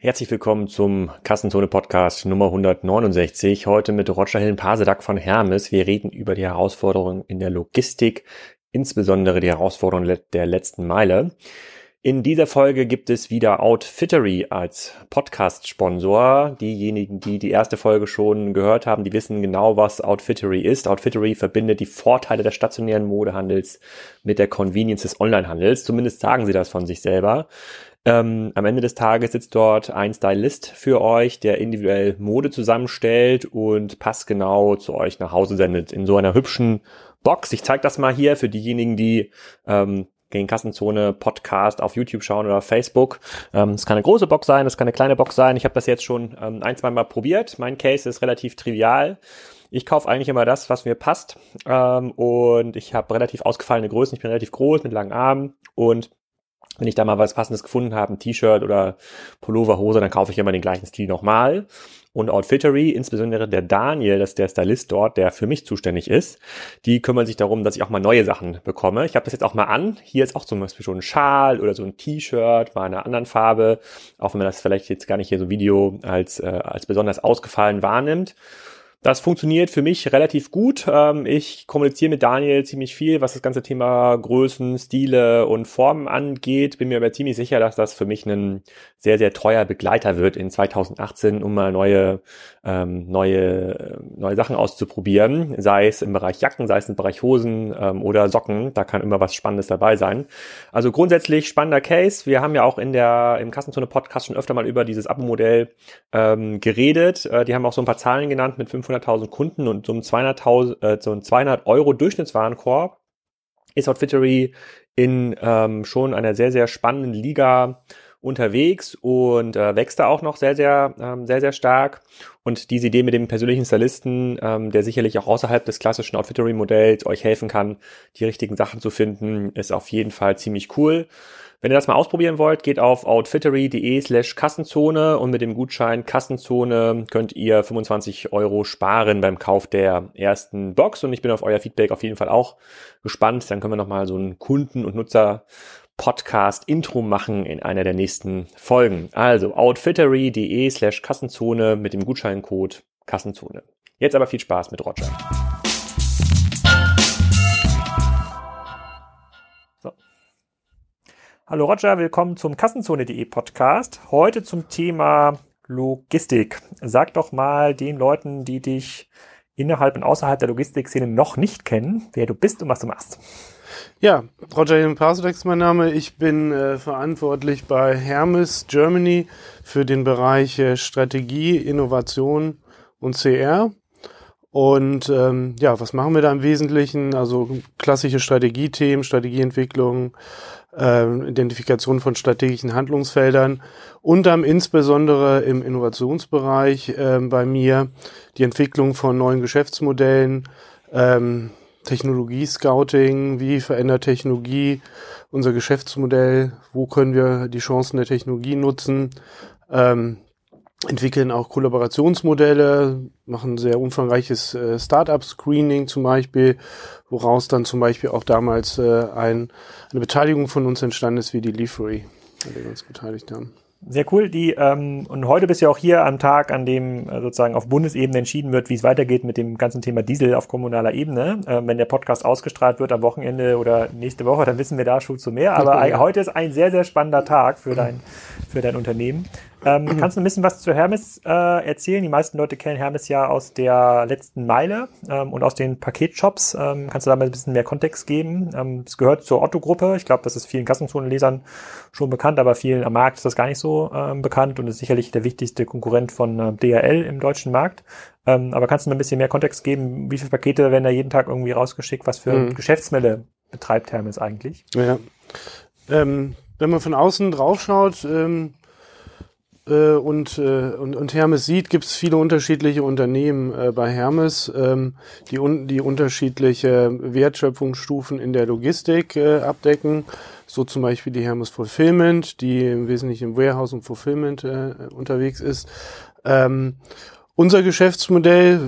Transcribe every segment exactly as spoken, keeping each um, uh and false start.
Herzlich willkommen zum Kassenzone-Podcast Nummer hundertneunundsechzig. Heute mit Roger Hillen-Pasedag von Hermes. Wir reden über die Herausforderungen in der Logistik, insbesondere die Herausforderungen der letzten Meile. In dieser Folge gibt es wieder Outfittery als Podcast-Sponsor. Diejenigen, die die erste Folge schon gehört haben, die wissen genau, was Outfittery ist. Outfittery verbindet die Vorteile des stationären Modehandels mit der Convenience des Onlinehandels. Zumindest sagen sie das von sich selber. Ähm, am Ende des Tages sitzt dort ein Stylist für euch, der individuell Mode zusammenstellt und passgenau zu euch nach Hause sendet in so einer hübschen Box. Ich zeige das mal hier für diejenigen, die ähm, gegen Kassenzone Podcast auf YouTube schauen oder Facebook. Ähm, das kann eine große Box sein, das kann eine kleine Box sein. Ich habe das jetzt schon ähm, ein, zwei Mal probiert. Mein Case ist relativ trivial. Ich kaufe eigentlich immer das, was mir passt. Ähm, und ich habe relativ ausgefallene Größen. Ich bin relativ groß mit langen Armen und wenn ich da mal was Passendes gefunden habe, ein T-Shirt oder Pullover, Hose, dann kaufe ich immer den gleichen Stil nochmal. Und Outfittery, insbesondere der Daniel, das ist der Stylist dort, der für mich zuständig ist, die kümmern sich darum, dass ich auch mal neue Sachen bekomme. Ich habe das jetzt auch mal an. Hier ist auch zum Beispiel schon ein Schal oder so ein T-Shirt, mal in einer anderen Farbe, auch wenn man das vielleicht jetzt gar nicht hier so Video als, äh, als besonders ausgefallen wahrnimmt. Das funktioniert für mich relativ gut. Ich kommuniziere mit Daniel ziemlich viel, was das ganze Thema Größen, Stile und Formen angeht. Bin mir aber ziemlich sicher, dass das für mich ein sehr, sehr treuer Begleiter wird in zweitausendachtzehn, um mal neue, neue, neue Sachen auszuprobieren. Sei es im Bereich Jacken, sei es im Bereich Hosen oder Socken. Da kann immer was Spannendes dabei sein. Also grundsätzlich spannender Case. Wir haben ja auch in der, im Kassenzone-Podcast schon öfter mal über dieses Abo-Modell ähm, geredet. Die haben auch so ein paar Zahlen genannt mit fünfhunderttausend Kunden und so einem zweihunderttausend, äh, so einem zweihundert Euro Durchschnittswarenkorb ist Outfittery in ähm, schon einer sehr, sehr spannenden Liga unterwegs und äh, wächst da auch noch sehr, sehr, ähm, sehr, sehr stark. Und diese Idee mit dem persönlichen Stylisten, ähm, der sicherlich auch außerhalb des klassischen Outfittery-Modells euch helfen kann, die richtigen Sachen zu finden, ist auf jeden Fall ziemlich cool. Wenn ihr das mal ausprobieren wollt, geht auf outfittery.de slash Kassenzone und mit dem Gutschein Kassenzone könnt ihr fünfundzwanzig Euro sparen beim Kauf der ersten Box und ich bin auf euer Feedback auf jeden Fall auch gespannt. Dann können wir nochmal so einen Kunden- und Nutzer-Podcast-Intro machen in einer der nächsten Folgen. Also outfittery.de slash Kassenzone mit dem Gutscheincode Kassenzone. Jetzt aber viel Spaß mit Roger. Hallo Roger, willkommen zum Kassenzone.de Podcast. Heute zum Thema Logistik. Sag doch mal den Leuten, die dich innerhalb und außerhalb der Logistikszene noch nicht kennen, wer du bist und was du machst. Ja, Roger Hillen-Pasedag ist mein Name. Ich bin äh, verantwortlich bei Hermes Germany für den Bereich äh, Strategie, Innovation und C R. Und ähm, ja, was machen wir da im Wesentlichen? Also klassische Strategiethemen, Strategieentwicklung, äh, Identifikation von strategischen Handlungsfeldern und dann insbesondere im Innovationsbereich äh, bei mir die Entwicklung von neuen Geschäftsmodellen, ähm, Technologie-Scouting, wie verändert Technologie unser Geschäftsmodell, wo können wir die Chancen der Technologie nutzen, ähm, entwickeln auch Kollaborationsmodelle, machen sehr umfangreiches äh, Startup-Screening zum Beispiel, woraus dann zum Beispiel auch damals äh, ein, eine Beteiligung von uns entstanden ist, wie die Leafree, an der wir uns beteiligt haben. Sehr cool. Die ähm, und heute bist du ja auch hier am Tag, an dem äh, sozusagen auf Bundesebene entschieden wird, wie es weitergeht mit dem ganzen Thema Diesel auf kommunaler Ebene. Ähm, wenn der Podcast ausgestrahlt wird am Wochenende oder nächste Woche, dann wissen wir da schon zu mehr. Aber äh, heute ist ein sehr, sehr spannender Tag für dein, für dein Unternehmen. Ähm, kannst du ein bisschen was zu Hermes äh, erzählen? Die meisten Leute kennen Hermes ja aus der letzten Meile ähm, und aus den Paketshops. Ähm, kannst du da mal ein bisschen mehr Kontext geben? Ähm, es gehört zur Otto-Gruppe. Ich glaube, das ist vielen Kassenzonenlesern schon bekannt, aber vielen am Markt ist das gar nicht so ähm, bekannt und ist sicherlich der wichtigste Konkurrent von äh, D H L im deutschen Markt. Ähm, aber kannst du mir ein bisschen mehr Kontext geben? Wie viele Pakete werden da jeden Tag irgendwie rausgeschickt? Was für mhm. Geschäftsmodelle betreibt Hermes eigentlich? Ja. Ähm, wenn man von außen drauf schaut, ähm Und, und, und Hermes sieht, gibt es viele unterschiedliche Unternehmen äh, bei Hermes, ähm, die, un, die unterschiedliche Wertschöpfungsstufen in der Logistik äh, abdecken, so zum Beispiel die Hermes Fulfillment, die im Wesentlichen im Warehouse und Fulfillment äh, unterwegs ist. Ähm, Unser Geschäftsmodell,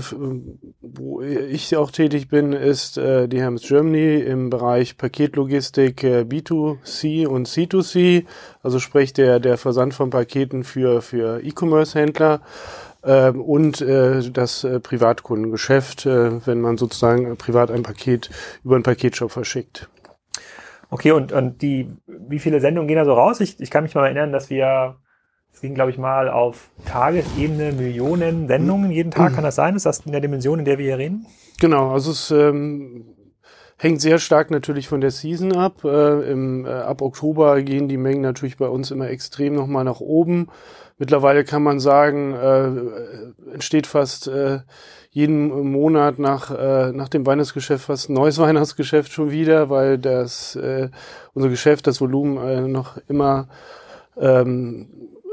wo ich auch tätig bin, ist äh, die Hermes Germany im Bereich Paketlogistik äh, B zwei C und C zwei C, also sprich der der Versand von Paketen für für E-Commerce-Händler äh, und äh, das äh, Privatkundengeschäft, äh, wenn man sozusagen privat ein Paket über einen Paketshop verschickt. Okay, und und die, wie viele Sendungen gehen da so raus? Ich ich kann mich mal erinnern, dass wir Es ging, glaube ich, mal auf Tagesebene Millionen Sendungen jeden Tag. Kann das sein? Ist das in der Dimension, in der wir hier reden? Genau, also es ähm, hängt sehr stark natürlich von der Season ab. Äh, im, äh, ab Oktober gehen die Mengen natürlich bei uns immer extrem nochmal nach oben. Mittlerweile kann man sagen, äh, entsteht fast äh, jeden Monat nach äh, nach dem Weihnachtsgeschäft fast ein neues Weihnachtsgeschäft schon wieder, weil das äh, unser Geschäft, das Volumen äh, noch immer ähm,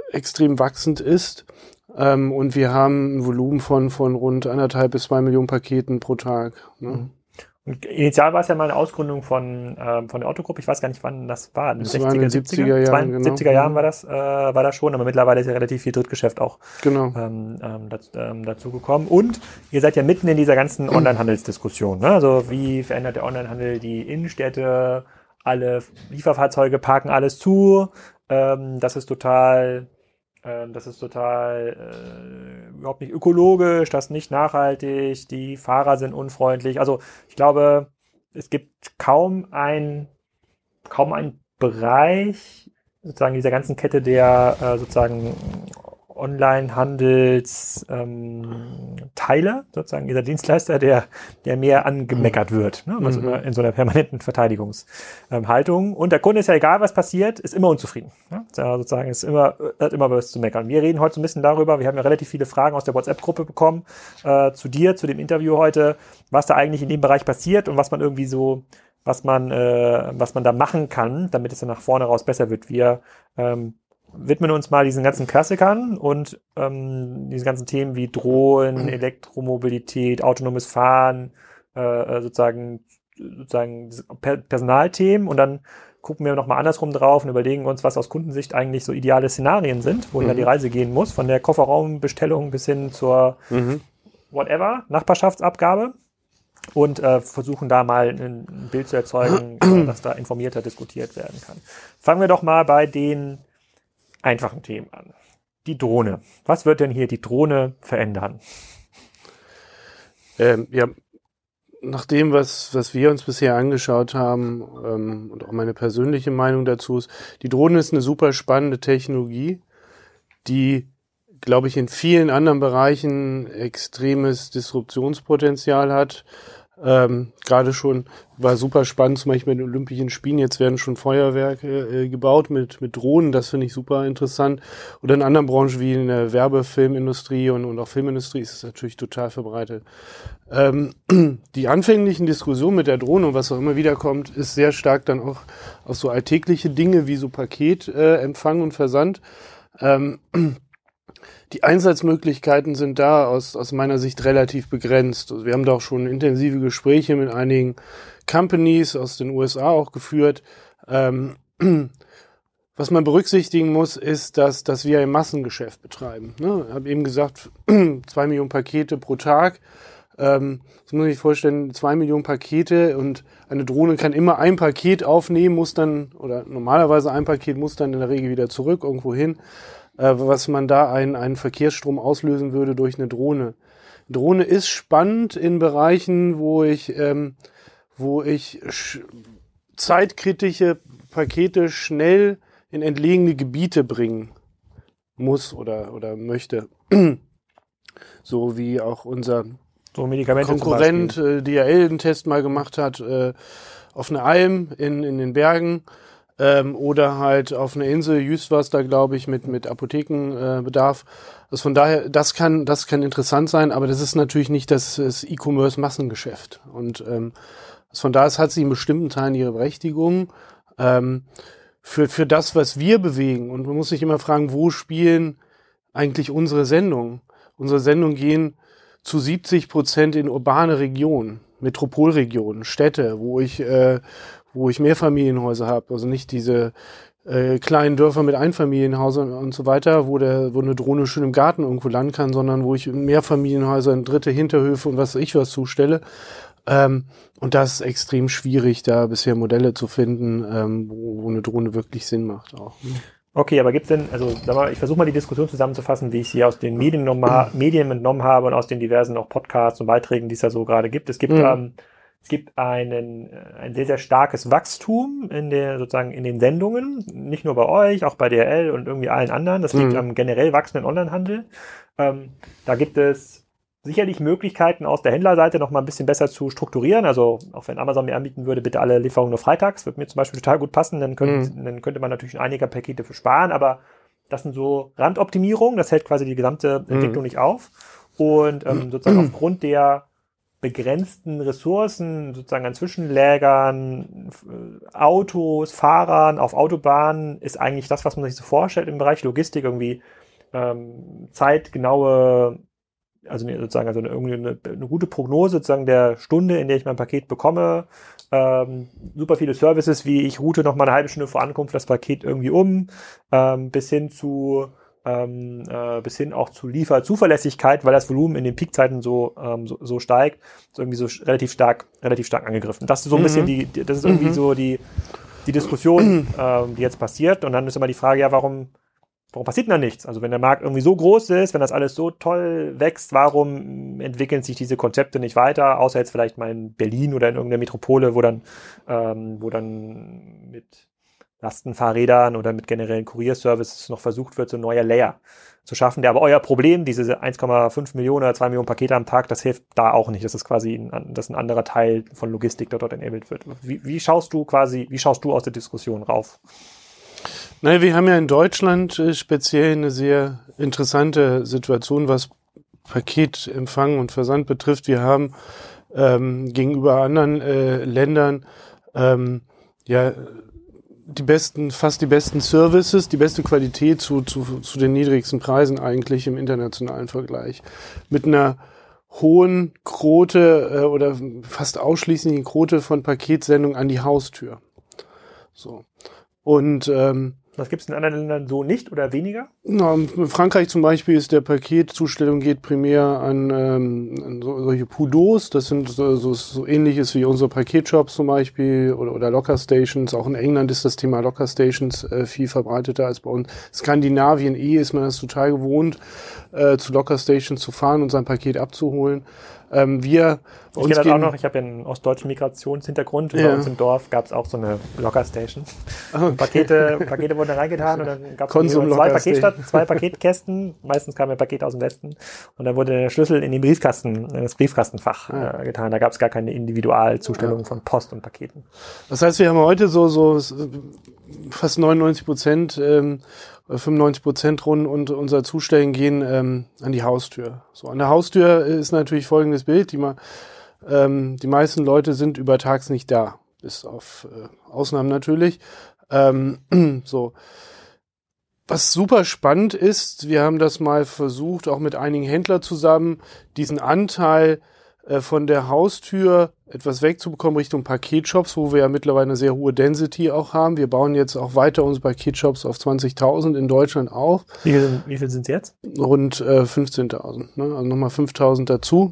extrem wachsend ist, ähm, und wir haben ein Volumen von von rund anderthalb bis zwei Millionen Paketen pro Tag. Ne? Und initial war es ja mal eine Ausgründung von äh, von der Otto-Gruppe. Ich weiß gar nicht, wann das war. In den sechziger, siebziger Jahren. Genau. siebziger Jahren war das äh, war das schon, aber mittlerweile ist ja relativ viel Drittgeschäft auch genau. ähm, ähm, dazu, ähm, dazu gekommen. Und ihr seid ja mitten in dieser ganzen Onlinehandelsdiskussion. Ne? Also wie verändert der Onlinehandel die Innenstädte? Alle Lieferfahrzeuge parken alles zu. Ähm, das ist total Das ist total äh, überhaupt nicht ökologisch, das ist nicht nachhaltig, die Fahrer sind unfreundlich. Also ich glaube, es gibt kaum ein, kaum einen Bereich sozusagen dieser ganzen Kette der äh, sozusagen Online-Handelsteile, ähm, sozusagen dieser Dienstleister, der, der mehr angemeckert wird, ne? Also mhm. in so einer permanenten Verteidigungshaltung. Ähm, und der Kunde ist ja egal, was passiert, ist immer unzufrieden. Ne? Ja, sozusagen ist immer, hat immer was zu meckern. Wir reden heute so ein bisschen darüber, wir haben ja relativ viele Fragen aus der WhatsApp-Gruppe bekommen, äh, zu dir, zu dem Interview heute, was da eigentlich in dem Bereich passiert und was man irgendwie so, was man, äh, was man da machen kann, damit es dann nach vorne raus besser wird. Wir, ähm, widmen uns mal diesen ganzen Klassikern und ähm, diesen ganzen Themen wie Drohnen, Elektromobilität, autonomes Fahren, äh, sozusagen, sozusagen Personalthemen, und dann gucken wir nochmal andersrum drauf und überlegen uns, was aus Kundensicht eigentlich so ideale Szenarien sind, wohin mhm. da die Reise gehen muss, von der Kofferraumbestellung bis hin zur mhm. whatever, Nachbarschaftsabgabe, und äh, versuchen da mal ein Bild zu erzeugen, äh, dass da informierter diskutiert werden kann. Fangen wir doch mal bei den einfachen Themen an. Die Drohne. Was wird denn hier die Drohne verändern? Ähm, ja, nach dem, was, was wir uns bisher angeschaut haben, ähm, und auch meine persönliche Meinung dazu ist, die Drohne ist eine super spannende Technologie, die, glaube ich, in vielen anderen Bereichen extremes Disruptionspotenzial hat. Ähm, gerade schon, war super spannend, zum Beispiel mit den Olympischen Spielen, jetzt werden schon Feuerwerke äh, gebaut mit mit Drohnen, das finde ich super interessant. Oder in anderen Branchen wie in der Werbefilmindustrie und, und auch Filmindustrie ist es natürlich total verbreitet. Ähm, die anfänglichen Diskussionen mit der Drohne und was auch immer wieder kommt, ist sehr stark dann auch auf so alltägliche Dinge wie so Paketempfang äh, und Versand. Ähm, Die Einsatzmöglichkeiten sind da aus, aus meiner Sicht relativ begrenzt. Also wir haben da auch schon intensive Gespräche mit einigen Companies aus den U S A auch geführt. Ähm, was man berücksichtigen muss, ist, dass, dass wir ein Massengeschäft betreiben. Ne? Ich habe eben gesagt, zwei Millionen Pakete pro Tag. Ähm, das muss ich mir vorstellen, zwei Millionen Pakete, und eine Drohne kann immer ein Paket aufnehmen, muss dann, oder normalerweise ein Paket muss dann in der Regel wieder zurück, irgendwo hin. Was man da einen, einen Verkehrsstrom auslösen würde durch eine Drohne. Drohne ist spannend in Bereichen, wo ich, ähm, wo ich sch- zeitkritische Pakete schnell in entlegene Gebiete bringen muss oder, oder möchte. So wie auch unser so Konkurrent äh, D R L einen Test mal gemacht hat, äh, auf einer Alm in, in den Bergen. Ähm, oder halt auf einer Insel, Juist war es da, glaube ich, mit mit Apothekenbedarf. Äh, also von daher, das kann das kann interessant sein, aber das ist natürlich nicht das, das E-Commerce-Massengeschäft. Und ähm, also von daher hat sie in bestimmten Teilen ihre Berechtigung. Ähm, für für das, was wir bewegen. Und man muss sich immer fragen, wo spielen eigentlich unsere Sendungen? Unsere Sendungen gehen zu siebzig Prozent in urbane Regionen, Metropolregionen, Städte, wo ich äh, wo ich Mehrfamilienhäuser habe, also nicht diese äh, kleinen Dörfer mit Einfamilienhäusern und so weiter, wo der, wo eine Drohne schön im Garten irgendwo landen kann, sondern wo ich Mehrfamilienhäuser, dritte Hinterhöfe und was ich was zustelle. Ähm, und das ist extrem schwierig, da bisher Modelle zu finden, ähm, wo, wo eine Drohne wirklich Sinn macht auch. Ne? Okay, aber gibt's denn, also ich versuche mal die Diskussion zusammenzufassen, wie ich sie aus den Medien, normal, Medien entnommen habe und aus den diversen auch Podcasts und Beiträgen, die es ja so gerade gibt. Es gibt, mhm. ähm, es gibt einen, ein sehr, sehr starkes Wachstum in der, sozusagen in den Sendungen, nicht nur bei euch, auch bei D H L und irgendwie allen anderen. Das liegt mhm. am generell wachsenden Onlinehandel. Ähm, da gibt es sicherlich Möglichkeiten aus der Händlerseite noch mal ein bisschen besser zu strukturieren. Also auch wenn Amazon mir anbieten würde, bitte alle Lieferungen nur freitags, würde mir zum Beispiel total gut passen. Dann, könnt, mhm. dann könnte man natürlich einige Pakete für sparen, aber das sind so Randoptimierungen. Das hält quasi die gesamte Entwicklung mhm. nicht auf. Und ähm, sozusagen aufgrund der begrenzten Ressourcen, sozusagen an Zwischenlägern, Autos, Fahrern auf Autobahnen, ist eigentlich das, was man sich so vorstellt im Bereich Logistik, irgendwie ähm, zeitgenaue, also sozusagen also irgendwie eine, eine gute Prognose sozusagen der Stunde, in der ich mein Paket bekomme. Ähm, super viele Services, wie ich route noch mal eine halbe Stunde vor Ankunft das Paket irgendwie um, ähm, bis hin zu ähm, äh, bis hin auch zu Lieferzuverlässigkeit, weil das Volumen in den Peakzeiten so ähm, so, so steigt, ist irgendwie so relativ stark relativ stark angegriffen. Das ist so ein mhm. bisschen die, das ist irgendwie mhm. so die die Diskussion, ähm, die jetzt passiert. Und dann ist immer die Frage, ja, warum Warum passiert denn da nichts? Also wenn der Markt irgendwie so groß ist, wenn das alles so toll wächst, warum entwickeln sich diese Konzepte nicht weiter, außer jetzt vielleicht mal in Berlin oder in irgendeiner Metropole, wo dann, ähm, wo dann mit Lastenfahrrädern oder mit generellen Kurierservices noch versucht wird, so ein neuer Layer zu schaffen, der aber euer Problem, diese eins Komma fünf Millionen oder zwei Millionen Pakete am Tag, das hilft da auch nicht. Das ist quasi ein, das ist ein anderer Teil von Logistik, der dort enabled wird. Wie, wie schaust du quasi, wie schaust du aus der Diskussion rauf? Naja, wir haben ja in Deutschland speziell eine sehr interessante Situation, was Paketempfang und Versand betrifft. Wir haben ähm, gegenüber anderen äh, Ländern ähm, ja die besten, fast die besten Services, die beste Qualität zu, zu, zu den niedrigsten Preisen eigentlich im internationalen Vergleich. Mit einer hohen Quote äh, oder fast ausschließlichen Quote von Paketsendung an die Haustür. So. Und ähm, das gibt es in anderen Ländern so nicht oder weniger? Na, in Frankreich zum Beispiel ist der Paketzustellung geht primär an, ähm, an so, solche Poudots. Das sind so, so, so ähnliches wie unsere Paketshops zum Beispiel oder, oder Locker-Stations. Auch in England ist das Thema Locker-Stations äh, viel verbreiteter als bei uns. Skandinavien eh ist man das total gewohnt, äh, zu Locker-Stations zu fahren und sein Paket abzuholen. Ähm, wir ich kenne das auch noch, ich habe ja einen ostdeutschen Migrationshintergrund. Ja. Bei uns im Dorf gab es auch so eine Lockerstation. Okay. Pakete, Pakete wurden da reingetan und dann gab es zwei Paketstatten, zwei Paketkästen. Meistens kam ein Paket aus dem Westen und dann wurde der Schlüssel in den Briefkasten, in das Briefkastenfach ja. äh, getan. Da gab es gar keine Individualzustellung ja. von Post und Paketen. Das heißt, wir haben heute so, so fast neunundneunzig Prozent, ähm, fünfundneunzig Prozent rund und unser Zustellen gehen ähm, an die Haustür. So, an der Haustür ist natürlich folgendes Bild, die, ma, ähm, die meisten Leute sind übertags nicht da, bis auf äh, Ausnahmen natürlich. Ähm, so. Was super spannend ist, wir haben das mal versucht, auch mit einigen Händlern zusammen, diesen Anteil äh, von der Haustür etwas wegzubekommen Richtung Paketshops, wo wir ja mittlerweile eine sehr hohe Density auch haben. Wir bauen jetzt auch weiter unsere Paketshops auf zwanzigtausend in Deutschland auf. Wie viel, wie viel sind es jetzt? Rund äh, fünfzehntausend, ne? Also nochmal fünftausend dazu.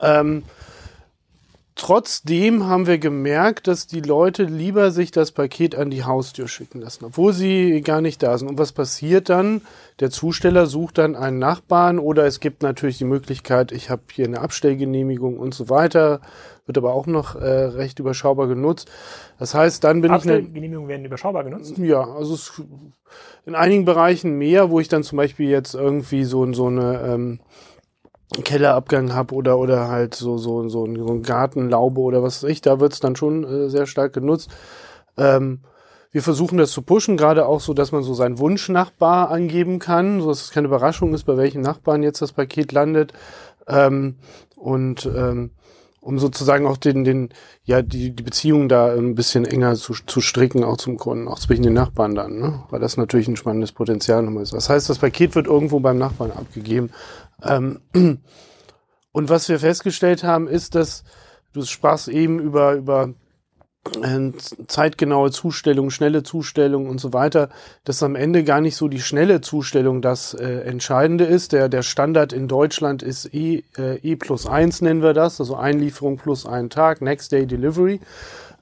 Ähm, trotzdem haben wir gemerkt, dass die Leute lieber sich das Paket an die Haustür schicken lassen, obwohl sie gar nicht da sind. Und was passiert dann? Der Zusteller sucht dann einen Nachbarn oder es gibt natürlich die Möglichkeit, ich habe hier eine Abstellgenehmigung und so weiter, wird aber auch noch äh, recht überschaubar genutzt. Das heißt, dann bin ich... Abstellgenehmigungen werden überschaubar genutzt? Ja, also es, in einigen Bereichen mehr, wo ich dann zum Beispiel jetzt irgendwie so, so eine... Ähm, Kellerabgang habe oder oder halt so so so ein Gartenlaube oder was weiß ich, da wird's dann schon äh, sehr stark genutzt. Ähm, wir versuchen das zu pushen, gerade auch so, dass man so seinen Wunschnachbar angeben kann, so dass es keine Überraschung ist, bei welchem Nachbarn jetzt das Paket landet. Ähm, und ähm, um sozusagen auch den den ja die die Beziehung da ein bisschen enger zu zu stricken, auch zum Kunden, auch zwischen den Nachbarn dann, ne? Weil das natürlich ein spannendes Potenzial nochmal ist. Das heißt, das Paket wird irgendwo beim Nachbarn abgegeben. Ähm, und was wir festgestellt haben, ist, dass, du sprachst eben über, über zeitgenaue Zustellung, schnelle Zustellung und so weiter, dass am Ende gar nicht so die schnelle Zustellung das äh, Entscheidende ist. Der, der Standard in Deutschland ist E, äh, E plus eins nennen wir das, also Einlieferung plus einen Tag, Next Day Delivery.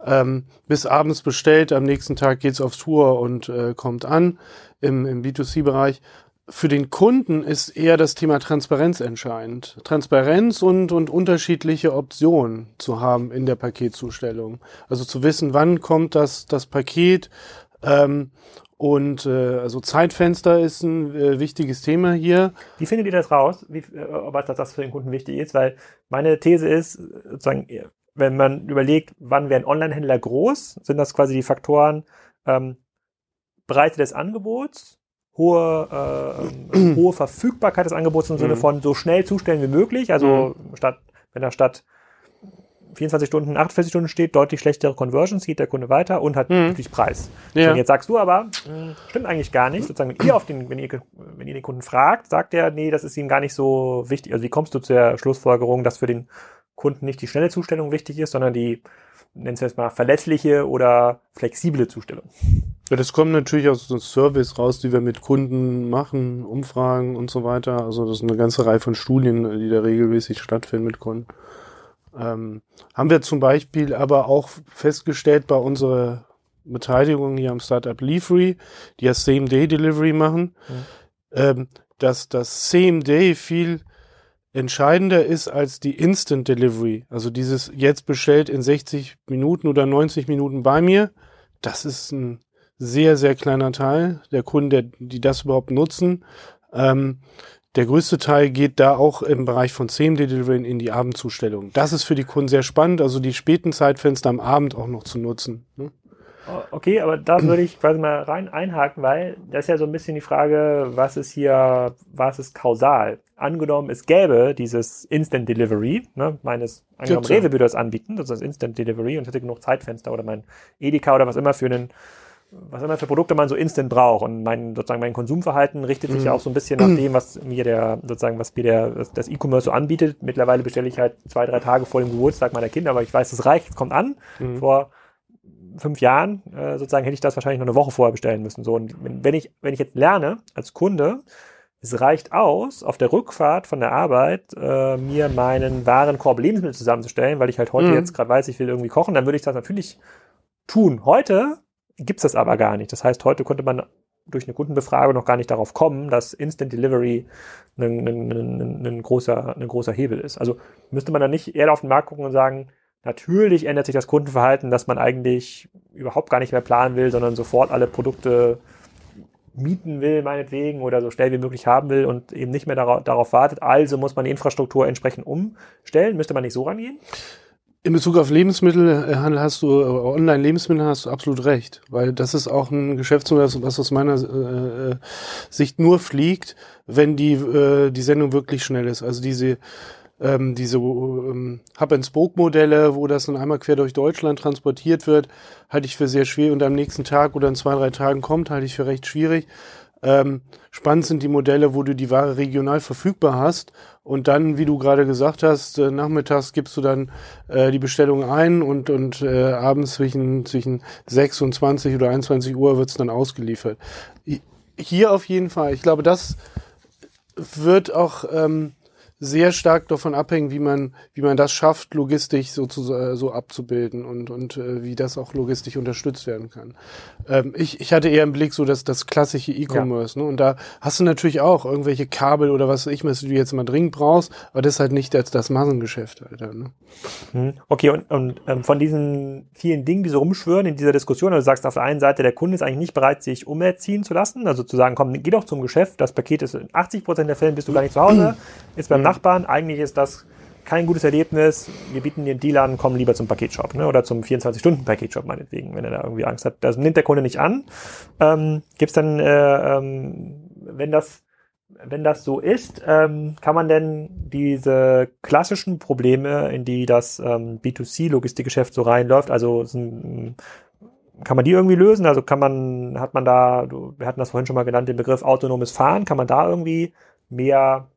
Ähm, bis abends bestellt, am nächsten Tag geht's auf Tour und äh, kommt an im, im B to C-Bereich. Für den Kunden ist eher das Thema Transparenz entscheidend. Transparenz und, und unterschiedliche Optionen zu haben in der Paketzustellung. Also zu wissen, wann kommt das, das Paket. Ähm, und äh, also Zeitfenster ist ein äh, wichtiges Thema hier. Wie findet ihr das raus, wie, ob das für den Kunden wichtig ist? Weil meine These ist, sozusagen, wenn man überlegt, wann werden Online-Händler groß, sind das quasi die Faktoren ähm, Breite des Angebots, hohe, äh, hohe Verfügbarkeit des Angebots im Sinne von so schnell zustellen wie möglich. Also statt, wenn da statt vierundzwanzig Stunden, achtundvierzig Stunden steht, deutlich schlechtere Conversions, geht der Kunde weiter und hat mhm. natürlich Preis. Ja. Und jetzt sagst du aber, mh, stimmt eigentlich gar nicht. Sozusagen, wenn ihr auf den, wenn ihr, wenn ihr den Kunden fragt, sagt er, nee, das ist ihm gar nicht so wichtig. Also wie kommst du zur Schlussfolgerung, dass für den Kunden nicht die schnelle Zustellung wichtig ist, sondern die, nennen wir es mal, verlässliche oder flexible Zustellung? Ja, das kommt natürlich aus dem Service raus, die wir mit Kunden machen, Umfragen und so weiter. Also das ist eine ganze Reihe von Studien, die da regelmäßig stattfinden mit Kunden. Ähm, haben wir zum Beispiel aber auch festgestellt bei unserer Beteiligung hier am Startup Leafree, die ja Same-Day-Delivery machen, ja. ähm, dass das Same-Day viel entscheidender ist als die Instant-Delivery. Also dieses jetzt bestellt in sechzig Minuten oder neunzig Minuten bei mir, das ist ein sehr, sehr kleiner Teil der Kunden, der, die das überhaupt nutzen. Ähm, der größte Teil geht da auch im Bereich von Same-Day-Delivery in die Abendzustellung. Das ist für die Kunden sehr spannend, also die späten Zeitfenster am Abend auch noch zu nutzen. Ne? Okay, aber da würde ich quasi mal rein einhaken, weil das ist ja so ein bisschen die Frage, was ist hier, was ist kausal? Angenommen, es gäbe dieses Instant-Delivery, ne, meines, angenommen, Rewe würde das anbieten, das ist Instant-Delivery und hätte genug Zeitfenster oder mein Edeka oder was immer für einen was immer für Produkte man so instant braucht. Und mein, sozusagen mein Konsumverhalten richtet sich ja auch so ein bisschen nach dem, was mir der, sozusagen, was mir der, das E-Commerce so anbietet. Mittlerweile bestelle ich halt zwei, drei Tage vor dem Geburtstag meiner Kinder, aber ich weiß, es reicht, es kommt an. Mhm. Vor fünf Jahren, äh, sozusagen, hätte ich das wahrscheinlich noch eine Woche vorher bestellen müssen. So, und wenn ich, wenn ich jetzt lerne, als Kunde, es reicht aus, auf der Rückfahrt von der Arbeit äh, mir meinen Warenkorb Lebensmittel zusammenzustellen, weil ich halt heute mhm. jetzt gerade weiß, ich will irgendwie kochen, dann würde ich das natürlich tun. Heute gibt es das aber gar nicht. Das heißt, heute konnte man durch eine Kundenbefragung noch gar nicht darauf kommen, dass Instant Delivery ein, ein, ein, großer, ein großer Hebel ist. Also müsste man dann nicht eher auf den Markt gucken und sagen, natürlich ändert sich das Kundenverhalten, dass man eigentlich überhaupt gar nicht mehr planen will, sondern sofort alle Produkte mieten will, meinetwegen, oder so schnell wie möglich haben will und eben nicht mehr darauf, darauf wartet. Also muss man die Infrastruktur entsprechend umstellen. Müsste man nicht so rangehen? In Bezug auf Lebensmittelhandel hast du, Online-Lebensmittel hast du absolut recht, weil das ist auch ein Geschäftsmodell, was aus meiner äh, Sicht nur fliegt, wenn die äh, die Sendung wirklich schnell ist. Also diese ähm, diese ähm, Hub-and-Spoke-Modelle, wo das dann einmal quer durch Deutschland transportiert wird, halte ich für sehr schwierig und am nächsten Tag oder in zwei, drei Tagen kommt, halte ich für recht schwierig. Ähm, spannend sind die Modelle, wo du die Ware regional verfügbar hast und dann, wie du gerade gesagt hast, äh, nachmittags gibst du dann äh, die Bestellung ein und und äh, abends zwischen zwischen sechsundzwanzig oder einundzwanzig Uhr wird es dann ausgeliefert. Hier auf jeden Fall. Ich glaube, das wird auch ähm, sehr stark davon abhängen, wie man wie man das schafft, logistisch so zu, so abzubilden und und äh, wie das auch logistisch unterstützt werden kann. Ähm, ich ich hatte eher im Blick so das das klassische E-Commerce, ja. Ne? Und da hast du natürlich auch irgendwelche Kabel oder was weiß ich, was du jetzt mal dringend brauchst, aber das ist halt nicht das, das Massengeschäft, Alter. Ne? Hm. Okay, und und ähm, von diesen vielen Dingen, die so rumschwören in dieser Diskussion, also du sagst auf der einen Seite, der Kunde ist eigentlich nicht bereit, sich umerziehen zu lassen, also zu sagen, komm, geh doch zum Geschäft, das Paket ist in achtzig Prozent der Fälle bist du gar nicht zu Hause, ist beim Nachbarn, eigentlich ist das kein gutes Erlebnis, wir bieten den Deal an, komm lieber zum Paketshop, ne? Oder zum vierundzwanzig-Stunden-Paketshop meinetwegen, wenn er da irgendwie Angst hat. Das nimmt der Kunde nicht an. Ähm, gibt's dann, äh, ähm, wenn das, wenn das so ist, ähm, kann man denn diese klassischen Probleme, in die das ähm, B to C-Logistikgeschäft so reinläuft, also sind, kann man die irgendwie lösen? Also kann man, hat man da, wir hatten das vorhin schon mal genannt, den Begriff autonomes Fahren, kann man da irgendwie mehr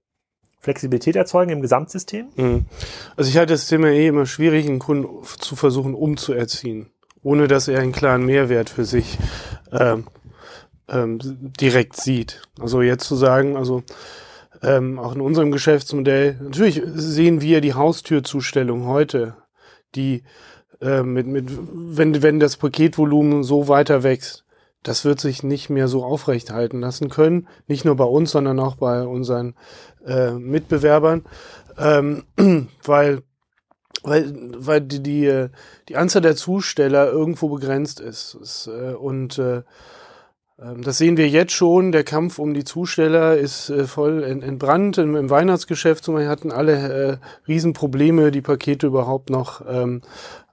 Flexibilität erzeugen im Gesamtsystem? Also ich halte das Thema eh immer schwierig, einen Kunden zu versuchen umzuerziehen ohne dass er einen klaren Mehrwert für sich ähm, ähm, direkt sieht. Also jetzt zu sagen, also ähm, auch in unserem Geschäftsmodell, natürlich sehen wir die Haustürzustellung heute, die äh, mit, mit wenn, wenn das Paketvolumen so weiter wächst, das wird sich nicht mehr so aufrecht halten lassen können. Nicht nur bei uns, sondern auch bei unseren äh, Mitbewerbern. Ähm, weil, weil, weil die, die, die Anzahl der Zusteller irgendwo begrenzt ist. ist äh, und äh, das sehen wir jetzt schon. Der Kampf um die Zusteller ist äh, voll entbrannt. Im, im Weihnachtsgeschäft zum Beispiel hatten alle äh, Riesenprobleme, die Pakete überhaupt noch ähm,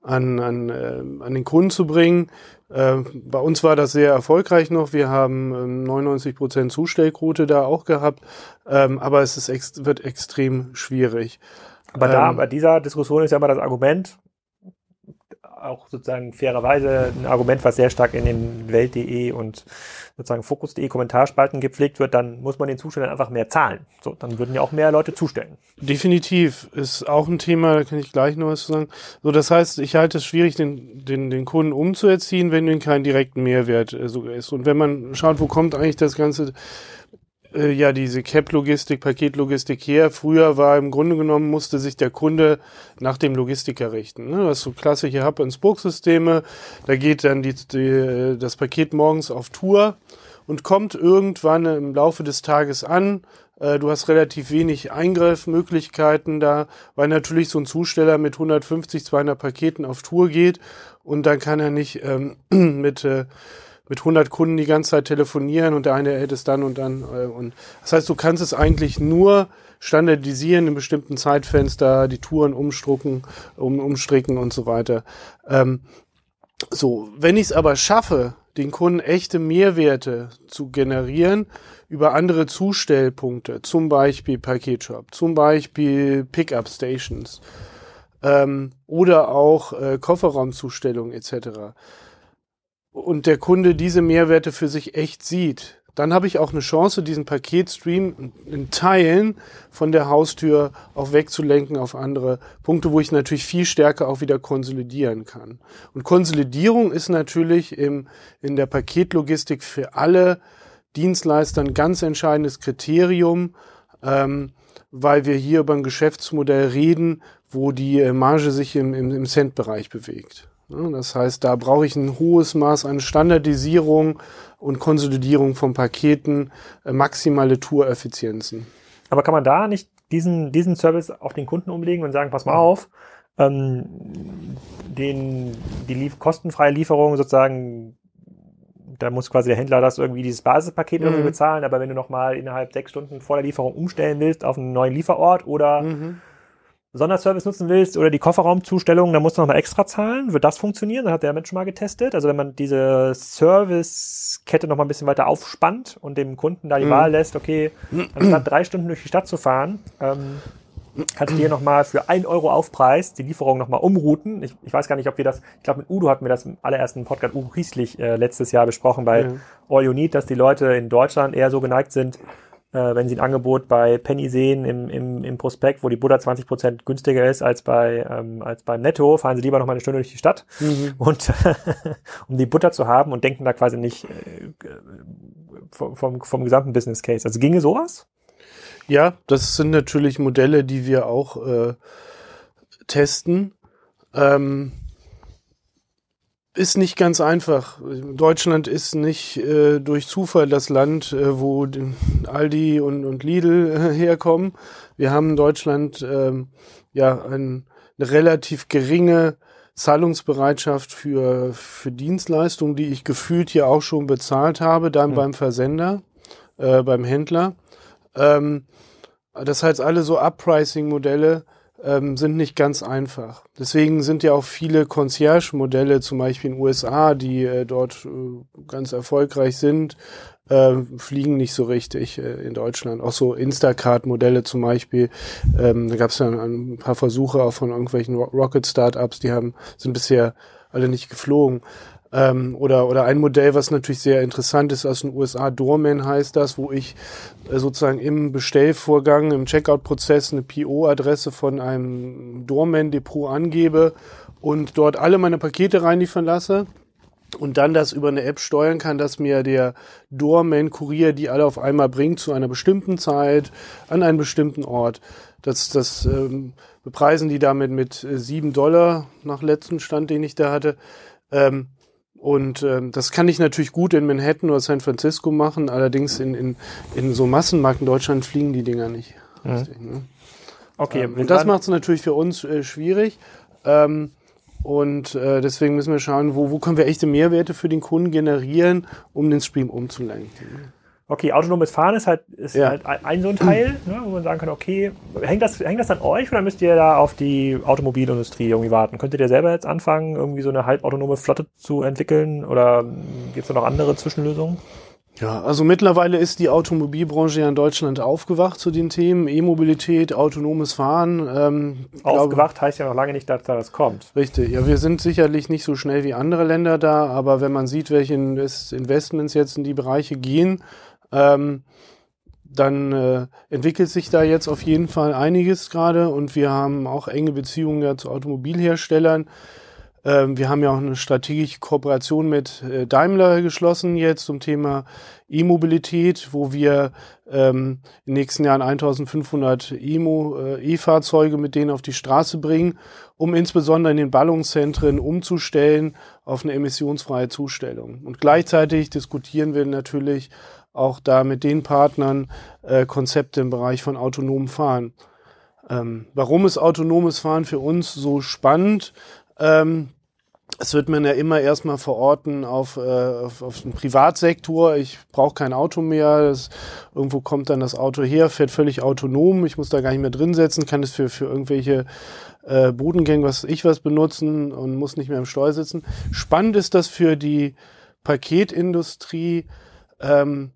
an, an, äh, an den Kunden zu bringen. Äh, bei uns war das sehr erfolgreich noch. Wir haben ähm, neunundneunzig Prozent Zustellquote da auch gehabt. Ähm, aber es ist ex- wird extrem schwierig. Aber ähm, da bei dieser Diskussion ist ja immer das Argument, auch sozusagen fairerweise ein Argument, was sehr stark in den Welt punkt de und sozusagen Fokus punkt de Kommentarspalten gepflegt wird, dann muss man den Zustellern einfach mehr zahlen. So, dann würden ja auch mehr Leute zustellen. Definitiv. Ist auch ein Thema, da kann ich gleich noch was zu sagen. So, das heißt, ich halte es schwierig, den, den, den Kunden umzuerziehen, wenn ihnen kein direkten Mehrwert äh, so ist. Und wenn man schaut, wo kommt eigentlich das ganze, äh, ja, diese C A P-Logistik, Paketlogistik her. Früher war im Grunde genommen, musste sich der Kunde nach dem Logistiker richten. Ne? Das ist so klassische Hub-and-Spoke-Systeme. Da geht dann die, die, das Paket morgens auf Tour und kommt irgendwann im Laufe des Tages an. Äh, du hast relativ wenig Eingriffmöglichkeiten da, weil natürlich so ein Zusteller mit hundertfünfzig, zweihundert Paketen auf Tour geht und dann kann er nicht ähm, mit... Äh, mit hundert Kunden die ganze Zeit telefonieren und der eine hält es dann und dann. Und das heißt, du kannst es eigentlich nur standardisieren in bestimmten Zeitfenster, die Touren umstrucken, um, umstricken und so weiter. Ähm, so, wenn ich es aber schaffe, den Kunden echte Mehrwerte zu generieren über andere Zustellpunkte, zum Beispiel Paketshop, zum Beispiel Pickup-Stations ähm, oder auch äh, Kofferraumzustellung et cetera, und der Kunde diese Mehrwerte für sich echt sieht, dann habe ich auch eine Chance, diesen Paketstream in Teilen von der Haustür auch wegzulenken auf andere Punkte, wo ich natürlich viel stärker auch wieder konsolidieren kann. Und Konsolidierung ist natürlich im, in der Paketlogistik für alle Dienstleister ein ganz entscheidendes Kriterium, ähm, weil wir hier über ein Geschäftsmodell reden, wo die Marge sich im, im, im Cent-Bereich bewegt. Das heißt, da brauche ich ein hohes Maß an Standardisierung und Konsolidierung von Paketen, maximale Toureffizienzen. Aber kann man da nicht diesen, diesen Service auf den Kunden umlegen und sagen, pass mal auf, ähm, den, die lief- kostenfreie Lieferung sozusagen, da muss quasi der Händler das irgendwie, dieses Basispaket mhm. irgendwie bezahlen, aber wenn du nochmal innerhalb sechs Stunden vor der Lieferung umstellen willst auf einen neuen Lieferort oder... Mhm. Sonderservice nutzen willst oder die Kofferraumzustellung, dann musst du nochmal extra zahlen. Wird das funktionieren? Dann hat der Mensch schon mal getestet. Also wenn man diese Servicekette nochmal ein bisschen weiter aufspannt und dem Kunden da die mhm. Wahl lässt, okay, anstatt drei Stunden durch die Stadt zu fahren, ähm, kannst du hier nochmal für einen Euro Aufpreis die Lieferung nochmal umrouten. Ich, ich weiß gar nicht, ob wir das, ich glaube mit Udo hatten wir das im allerersten Podcast, Udo Rieslich, äh, letztes Jahr besprochen bei mhm. All You Need, dass die Leute in Deutschland eher so geneigt sind, wenn sie ein Angebot bei Penny sehen im, im, im Prospekt, wo die Butter zwanzig Prozent günstiger ist als bei ähm, als beim Netto, fahren sie lieber noch mal eine Stunde durch die Stadt, mhm. und um die Butter zu haben und denken da quasi nicht äh, vom, vom, vom gesamten Business Case. Also ginge sowas? Ja, das sind natürlich Modelle, die wir auch äh, testen. Ähm Ist nicht ganz einfach. Deutschland ist nicht äh, durch Zufall das Land, äh, wo Aldi und, und Lidl äh, herkommen. Wir haben in Deutschland ähm, ja ein, eine relativ geringe Zahlungsbereitschaft für, für Dienstleistungen, die ich gefühlt hier auch schon bezahlt habe, dann mhm. beim Versender, äh, beim Händler. Ähm, das heißt, alle so Uppricing-Modelle sind nicht ganz einfach. Deswegen sind ja auch viele Concierge-Modelle, zum Beispiel in den U S A, die äh, dort äh, ganz erfolgreich sind, äh, fliegen nicht so richtig äh, in Deutschland. Auch so Instacart-Modelle zum Beispiel, ähm, da gab es ja ein, ein paar Versuche auch von irgendwelchen Rocket-Startups, die haben sind bisher alle nicht geflogen. Ähm, oder oder ein Modell, was natürlich sehr interessant ist aus den U S A, Doorman heißt das, wo ich äh, sozusagen im Bestellvorgang, im Checkout-Prozess eine P O-Adresse von einem Doorman-Depot angebe und dort alle meine Pakete reinliefern lasse und dann das über eine App steuern kann, dass mir der Doorman-Kurier die alle auf einmal bringt zu einer bestimmten Zeit, an einen bestimmten Ort. Das, das ähm, bepreisen die damit mit sieben Dollar nach letzten Stand, den ich da hatte. Ähm, Und äh, das kann ich natürlich gut in Manhattan oder San Francisco machen, allerdings in, in, in so Massenmärkten in Deutschland fliegen die Dinger nicht. Mhm. Richtig, ne? Okay. Ähm, und das macht es natürlich für uns äh, schwierig. Ähm, und äh, deswegen müssen wir schauen, wo, wo können wir echte Mehrwerte für den Kunden generieren, um den Stream umzulenken. Okay, autonomes Fahren ist halt, ist ja. halt ein so ein Teil, ne, wo man sagen kann, okay, hängt das, hängt das an euch oder müsst ihr da auf die Automobilindustrie irgendwie warten? Könntet ihr selber jetzt anfangen, irgendwie so eine halbautonome Flotte zu entwickeln oder gibt es da noch andere Zwischenlösungen? Ja, also mittlerweile ist die Automobilbranche ja in Deutschland aufgewacht zu den Themen E-Mobilität, autonomes Fahren. Ähm, aufgewacht glaube, heißt ja noch lange nicht, dass da das kommt. Richtig, ja, wir sind sicherlich nicht so schnell wie andere Länder da, aber wenn man sieht, welche Investments jetzt in die Bereiche gehen, Ähm, dann äh, entwickelt sich da jetzt auf jeden Fall einiges gerade und wir haben auch enge Beziehungen ja zu Automobilherstellern. Ähm, wir haben ja auch eine strategische Kooperation mit äh, Daimler geschlossen jetzt zum Thema E-Mobilität, wo wir ähm, in den nächsten Jahren eintausendfünfhundert E-Fahrzeuge mit denen auf die Straße bringen, um insbesondere in den Ballungszentren umzustellen auf eine emissionsfreie Zustellung. Und gleichzeitig diskutieren wir natürlich auch da mit den Partnern äh, Konzepte im Bereich von autonomem Fahren. Ähm, warum ist autonomes Fahren für uns so spannend? Ähm, das wird man ja immer erstmal verorten auf, äh, auf, auf den Privatsektor. Ich brauche kein Auto mehr. Das, irgendwo kommt dann das Auto her, fährt völlig autonom. Ich muss da gar nicht mehr drin sitzen, kann es für, für irgendwelche äh, Bodengänge, was ich was benutzen und muss nicht mehr im Steuer sitzen. Spannend ist das für die Paketindustrie, ähm,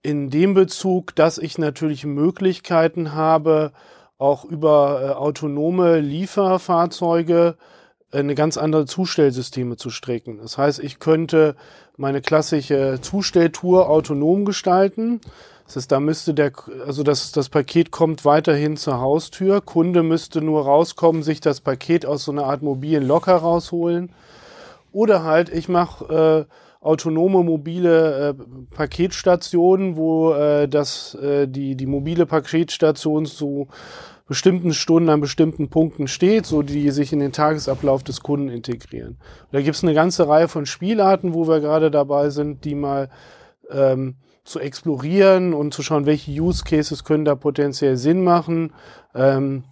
in dem Bezug, dass ich natürlich Möglichkeiten habe, auch über äh, autonome Lieferfahrzeuge äh, eine ganz andere Zustellsysteme zu stricken. Das heißt, ich könnte meine klassische Zustelltour autonom gestalten. Das heißt, da müsste der, also das, das Paket kommt weiterhin zur Haustür. Kunde müsste nur rauskommen, sich das Paket aus so einer Art mobilen Locker rausholen. Oder halt, ich mache äh, autonome mobile äh, Paketstationen, wo äh, das, äh, die, die mobile Paketstation zu bestimmten Stunden an bestimmten Punkten steht, so die sich in den Tagesablauf des Kunden integrieren. Und da gibt es eine ganze Reihe von Spielarten, wo wir gerade dabei sind, die mal ähm, zu explorieren und zu schauen, welche Use Cases können da potenziell Sinn machen. Ähm,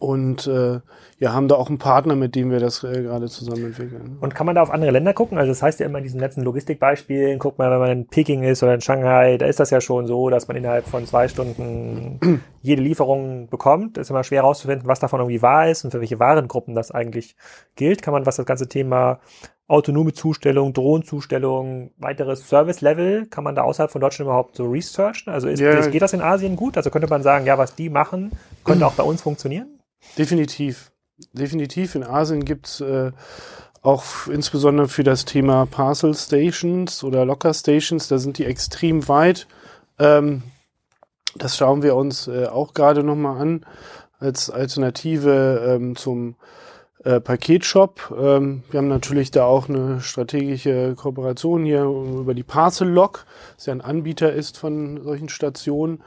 Und äh, ja, haben da auch einen Partner, mit dem wir das äh, gerade zusammen entwickeln. Und kann man da auf andere Länder gucken? Also das heißt ja immer in diesen letzten Logistikbeispielen, guck mal, wenn man in Peking ist oder in Shanghai, da ist das ja schon so, dass man innerhalb von zwei Stunden jede Lieferung bekommt. Es ist immer schwer herauszufinden, was davon irgendwie wahr ist und für welche Warengruppen das eigentlich gilt. Kann man, was das ganze Thema autonome Zustellung, Drohnenzustellung, weiteres Service-Level, kann man da außerhalb von Deutschland überhaupt so researchen? Also ist, ja. geht das in Asien gut? Also könnte man sagen, ja, was die machen, könnte auch bei uns funktionieren? Definitiv. Definitiv. In Asien gibt's äh, auch f- insbesondere für das Thema Parcel-Stations oder Locker-Stations, da sind die extrem weit. Ähm, das schauen wir uns äh, auch gerade nochmal an als Alternative ähm, zum Äh, Paketshop. Ähm, wir haben natürlich da auch eine strategische Kooperation hier über die Parcel-Lok, das ja ein Anbieter ist von solchen Stationen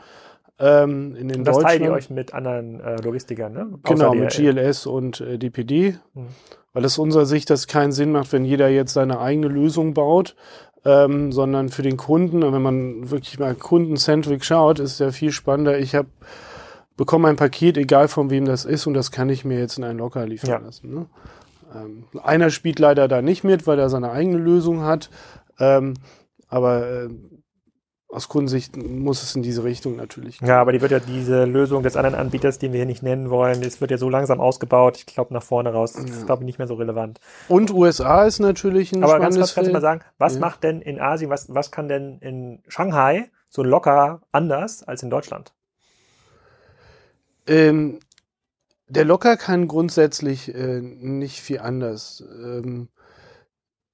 ähm, in den Deutschland. Das teilt ihr euch mit anderen äh, Logistikern, ne? Genau, mit G L S und äh, D P D, mhm. weil aus unserer Sicht das keinen Sinn macht, wenn jeder jetzt seine eigene Lösung baut, ähm, sondern für den Kunden, und wenn man wirklich mal kundencentric schaut, ist ja viel spannender. Ich habe bekomme ein Paket, egal von wem das ist, und das kann ich mir jetzt in einen Locker liefern ja. lassen. Ne? Ähm, einer spielt leider da nicht mit, weil er seine eigene Lösung hat. Ähm, aber äh, aus Kundensicht muss es in diese Richtung natürlich gehen. Ja, aber die wird ja diese Lösung des anderen Anbieters, den wir hier nicht nennen wollen, das wird ja so langsam ausgebaut. Ich glaube, nach vorne raus das ja. ist, glaube ich, nicht mehr so relevant. Und U S A ist natürlich ein aber spannendes Feld. Aber ganz kurz kannst du mal sagen, was ja. macht denn in Asien, was, was kann denn in Shanghai so locker anders als in Deutschland? Ähm, der Locker kann grundsätzlich äh, nicht viel anders. Ähm,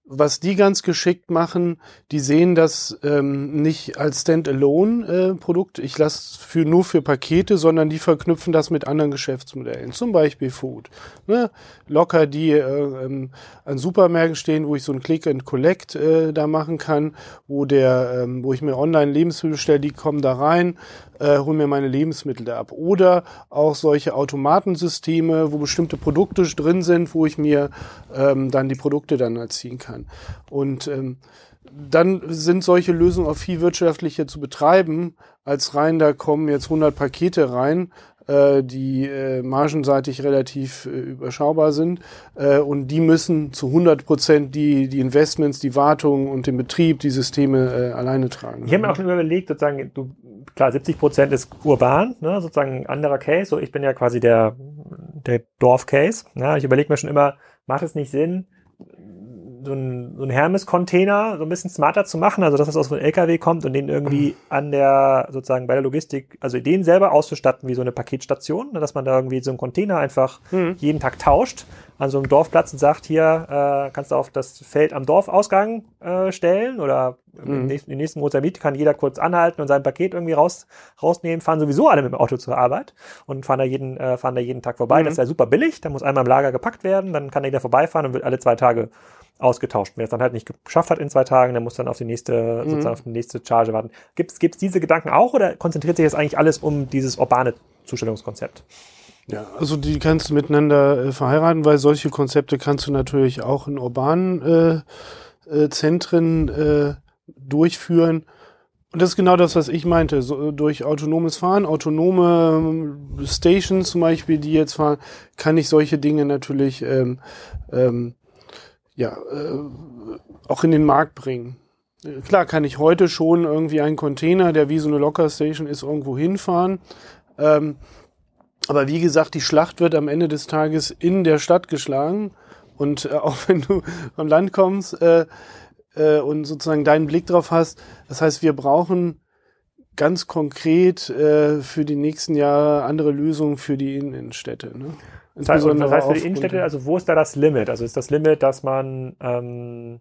was die ganz geschickt machen, die sehen das ähm, nicht als Standalone-Produkt, äh, ich lasse für nur für Pakete, sondern die verknüpfen das mit anderen Geschäftsmodellen, zum Beispiel Food. Ne? Locker die äh, ähm, an Supermärkten stehen, wo ich so ein Click-and-Collect äh, da machen kann, wo der, äh, wo ich mir online Lebensmittel bestelle, die kommen da rein, äh, holen mir meine Lebensmittel da ab. Oder auch solche Automatensysteme, wo bestimmte Produkte drin sind, wo ich mir ähm, dann die Produkte dann erziehen kann. Und ähm, dann sind solche Lösungen auch viel wirtschaftlicher zu betreiben, als rein, da kommen jetzt hundert Pakete rein, äh, die äh, margenseitig relativ äh, überschaubar sind äh, und die müssen zu hundert Prozent die, die Investments, die Wartung und den Betrieb, die Systeme äh, alleine tragen. Ich habe mir auch schon überlegt, sozusagen, du, klar, siebzig Prozent ist urban, ne, sozusagen ein anderer Case, so ich bin ja quasi der, der Dorf-Case. Ne? Ich überlege mir schon immer, macht es nicht Sinn, so einen, so einen Hermes-Container so ein bisschen smarter zu machen, also dass das aus einem L K W kommt und den irgendwie an der, sozusagen bei der Logistik, also den selber auszustatten wie so eine Paketstation, dass man da irgendwie so einen Container einfach mhm. jeden Tag tauscht an so einem Dorfplatz und sagt, hier äh, kannst du auf das Feld am Dorfausgang äh, stellen oder mhm. im, im nächsten großen Miet kann jeder kurz anhalten und sein Paket irgendwie raus, rausnehmen, fahren sowieso alle mit dem Auto zur Arbeit und fahren da jeden, äh, fahren da jeden Tag vorbei. Mhm. Das ist ja super billig, da muss einmal im Lager gepackt werden, dann kann jeder vorbeifahren und wird alle zwei Tage ausgetauscht. Wer es dann halt nicht geschafft hat in zwei Tagen, der muss dann auf die nächste, mhm. sozusagen auf die nächste Charge warten. Gibt's, gibt's diese Gedanken auch oder konzentriert sich das eigentlich alles um dieses urbane Zustellungskonzept? Ja, also die kannst du miteinander äh, verheiraten, weil solche Konzepte kannst du natürlich auch in urbanen äh, äh, Zentren äh, durchführen. Und das ist genau das, was ich meinte. So, durch autonomes Fahren, autonome äh, Stations zum Beispiel, die jetzt fahren, kann ich solche Dinge natürlich ähm, ähm, ja, äh, auch in den Markt bringen. Äh, klar kann ich heute schon irgendwie einen Container, der wie so eine Locker-Station ist, irgendwo hinfahren. Ähm, aber wie gesagt, die Schlacht wird am Ende des Tages in der Stadt geschlagen. Und äh, auch wenn du vom Land kommst äh, äh, und sozusagen deinen Blick drauf hast, das heißt, wir brauchen ganz konkret äh, für die nächsten Jahre andere Lösungen für die Innenstädte, ne? Das heißt, das heißt für die Innenstädte, also wo ist da das Limit? Also ist das Limit, dass man ähm,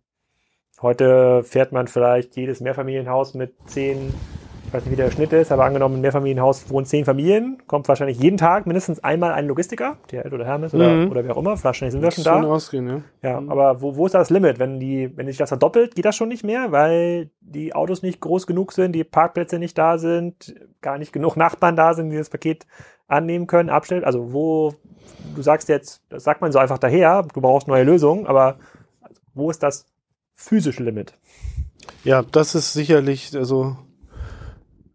heute fährt man vielleicht jedes Mehrfamilienhaus mit zehn, ich weiß nicht, wie der Schnitt ist, aber angenommen, ein Mehrfamilienhaus wohnen zehn Familien, kommt wahrscheinlich jeden Tag mindestens einmal ein Logistiker, D H L oder Hermes oder, mhm. oder wer auch immer, wahrscheinlich sind wir schon da. Ausgehen, ja. Ja, mhm. aber wo, wo ist da das Limit? Wenn die, wenn sich das verdoppelt, geht das schon nicht mehr, weil die Autos nicht groß genug sind, die Parkplätze nicht da sind, gar nicht genug Nachbarn da sind, die das Paket annehmen können, abstellen, also wo, du sagst jetzt, das sagt man so einfach daher, du brauchst neue Lösungen, aber wo ist das physische Limit? Ja, das ist sicherlich also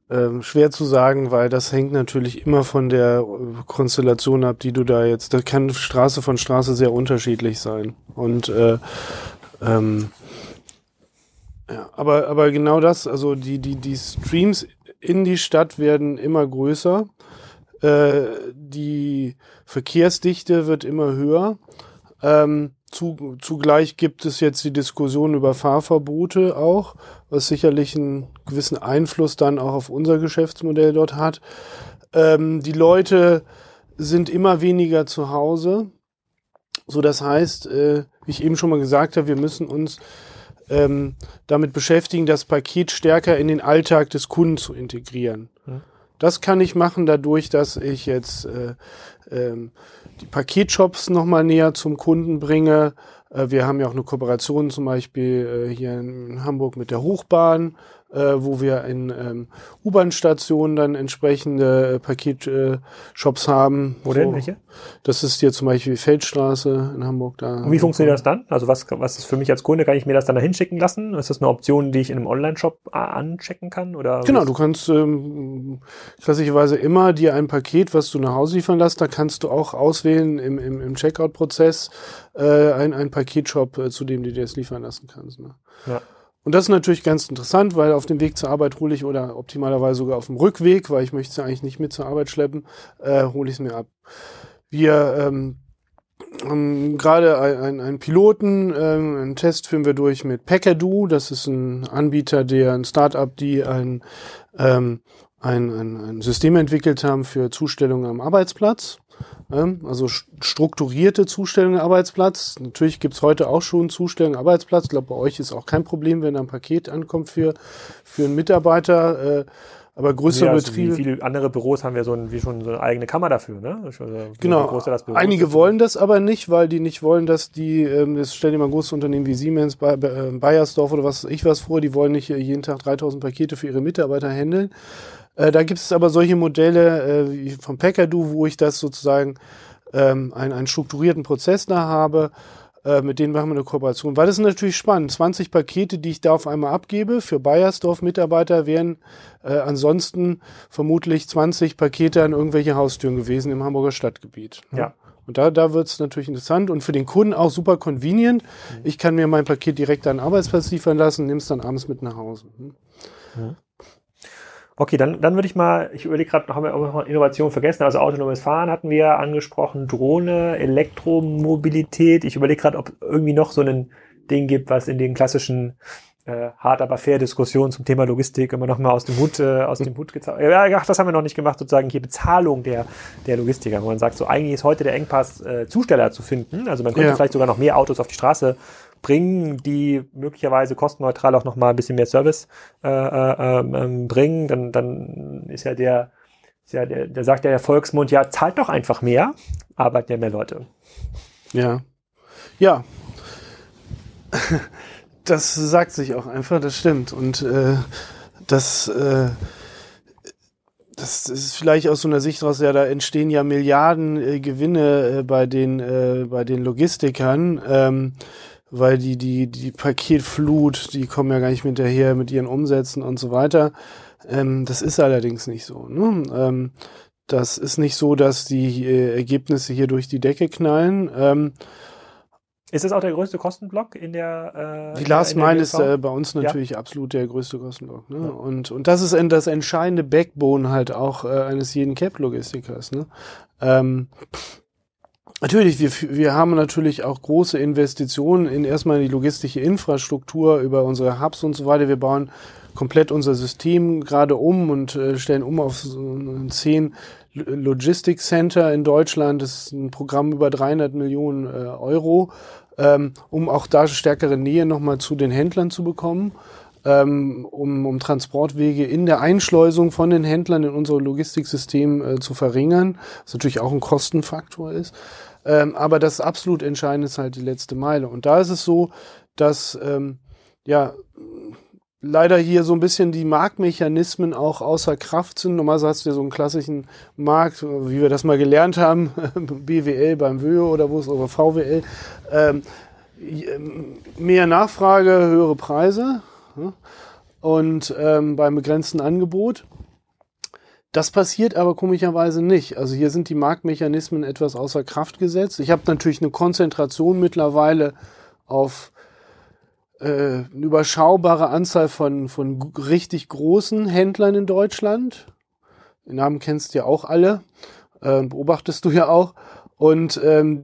ähm, schwer zu sagen, weil das hängt natürlich immer von der Konstellation ab, die du da jetzt, das kann Straße von Straße sehr unterschiedlich sein und äh, ähm, ja, aber, aber genau das, also die, die, die Streams in die Stadt werden immer größer. Die Verkehrsdichte wird immer höher. Ähm, zu, zugleich gibt es jetzt die Diskussion über Fahrverbote auch, was sicherlich einen gewissen Einfluss dann auch auf unser Geschäftsmodell dort hat. Ähm, die Leute sind immer weniger zu Hause. So, das heißt, äh, wie ich eben schon mal gesagt habe, wir müssen uns ähm, damit beschäftigen, das Paket stärker in den Alltag des Kunden zu integrieren. Ja. Das kann ich machen dadurch, dass ich jetzt äh, ähm, die Paketshops nochmal näher zum Kunden bringe. Äh, wir haben ja auch eine Kooperation zum Beispiel äh, hier in Hamburg mit der Hochbahn, äh, wo wir in ähm, U-Bahn-Stationen dann entsprechende äh, Paketshops äh, haben. Wo denn, so, welche? Das ist hier zum Beispiel Feldstraße in Hamburg. Da. Und wie funktioniert das dann? Also was, was ist für mich als Kunde? Kann ich mir das dann da hinschicken lassen? Ist das eine Option, die ich in einem Online-Shop anchecken kann? Oder genau, was? Du kannst ähm, klassischerweise immer dir ein Paket, was du nach Hause liefern lässt, da kannst du auch auswählen im, im, im Checkout-Prozess äh, ein, ein Paketshop, äh, zu dem du dir das liefern lassen kannst. Ne? Ja. Und das ist natürlich ganz interessant, weil auf dem Weg zur Arbeit hole ich oder optimalerweise sogar auf dem Rückweg, weil ich möchte es ja eigentlich nicht mit zur Arbeit schleppen, äh, hole ich es mir ab. Wir ähm, haben gerade einen, einen Piloten, ähm, einen Test führen wir durch mit Packadoo. Das ist ein Anbieter, der ein Startup, die ein, ähm, ein, ein, ein System entwickelt haben für Zustellung am Arbeitsplatz. Also strukturierte Zustellung am Arbeitsplatz. Natürlich gibt es heute auch schon Zustellung am Arbeitsplatz. Ich glaube, bei euch ist auch kein Problem, wenn ein Paket ankommt für, für einen Mitarbeiter. Aber größere ja, also Betriebe. Wie viele andere Büros haben ja so, ein, wie schon so eine eigene Kammer dafür, ne? So genau. Groß, das Einige ist. Wollen das aber nicht, weil die nicht wollen, dass die, ähm, jetzt stell dir mal ein großes Unternehmen wie Siemens, Be- Be- Beiersdorf oder was ich was vor, die wollen nicht jeden Tag dreitausend Pakete für ihre Mitarbeiter handeln. Äh, da gibt es aber solche Modelle äh, wie von Packadoo, wo ich das sozusagen ähm, einen, einen strukturierten Prozess da habe. Mit denen machen wir eine Kooperation, weil das ist natürlich spannend. zwanzig Pakete, die ich da auf einmal abgebe, für Beiersdorf-Mitarbeiter wären äh, ansonsten vermutlich zwanzig Pakete an irgendwelche Haustüren gewesen im Hamburger Stadtgebiet. Ja. Und da, da wird es natürlich interessant und für den Kunden auch super convenient. Mhm. Ich kann mir mein Paket direkt an den Arbeitsplatz liefern lassen, nehme es dann abends mit nach Hause. Mhm. Mhm. Okay, dann, dann würde ich mal, ich überlege gerade, haben wir auch noch Innovation vergessen, also autonomes Fahren hatten wir angesprochen, Drohne, Elektromobilität. Ich überlege gerade, ob irgendwie noch so ein Ding gibt, was in den klassischen äh, hart aber fair Diskussionen zum Thema Logistik immer noch mal aus dem Hut, äh, aus dem Hut gezeigt. Ja, ach, das haben wir noch nicht gemacht, sozusagen hier Bezahlung der, der Logistiker, wo man sagt, so eigentlich ist heute der Engpass, äh, Zusteller zu finden. Also man könnte ja. vielleicht sogar noch mehr Autos auf die Straße bringen, die möglicherweise kostenneutral auch nochmal ein bisschen mehr Service äh, ähm, bringen, dann, dann ist ja der, ist ja der, der sagt ja der Volksmund, ja, zahlt doch einfach mehr, arbeiten ja mehr Leute. Ja. Ja. Das sagt sich auch einfach, das stimmt. Und äh, das äh, das ist vielleicht aus so einer Sicht raus, ja, da entstehen ja Milliarden äh, Gewinne äh, bei den äh, bei den Logistikern, ähm, weil die, die, die Paketflut, die kommen ja gar nicht hinterher mit ihren Umsätzen und so weiter. Ähm, das ist allerdings nicht so. Ne? Ähm, das ist nicht so, dass die äh, Ergebnisse hier durch die Decke knallen. Ähm, ist das auch der größte Kostenblock in der äh, Die Last Mile ist äh, bei uns natürlich ja. absolut der größte Kostenblock. Ne? Ja. Und, und das ist das entscheidende Backbone halt auch äh, eines jeden Cap-Logistikers. Ne? Ähm, Natürlich, wir, wir haben natürlich auch große Investitionen in erstmal die logistische Infrastruktur über unsere Hubs und so weiter. Wir bauen komplett unser System gerade um und äh, stellen um auf so zehn Logistics Center in Deutschland. Das ist ein Programm über dreihundert Millionen äh, Euro, ähm, um auch da stärkere Nähe nochmal zu den Händlern zu bekommen. Um, um Transportwege in der Einschleusung von den Händlern in unser Logistiksystem äh, zu verringern, was natürlich auch ein Kostenfaktor ist. Ähm, aber das absolut Entscheidende ist halt die letzte Meile. Und da ist es so, dass ähm, ja leider hier so ein bisschen die Marktmechanismen auch außer Kraft sind. Normalerweise hast du ja so einen klassischen Markt, wie wir das mal gelernt haben, B W L beim W Ö oder wo ist eure V W L. Ähm, mehr Nachfrage, höhere Preise. Und ähm, beim begrenzten Angebot. Das passiert aber komischerweise nicht. Also hier sind die Marktmechanismen etwas außer Kraft gesetzt. Ich habe natürlich eine Konzentration mittlerweile auf äh, eine überschaubare Anzahl von, von richtig großen Händlern in Deutschland. Den Namen kennst du ja auch alle, äh, beobachtest du ja auch. Und ähm,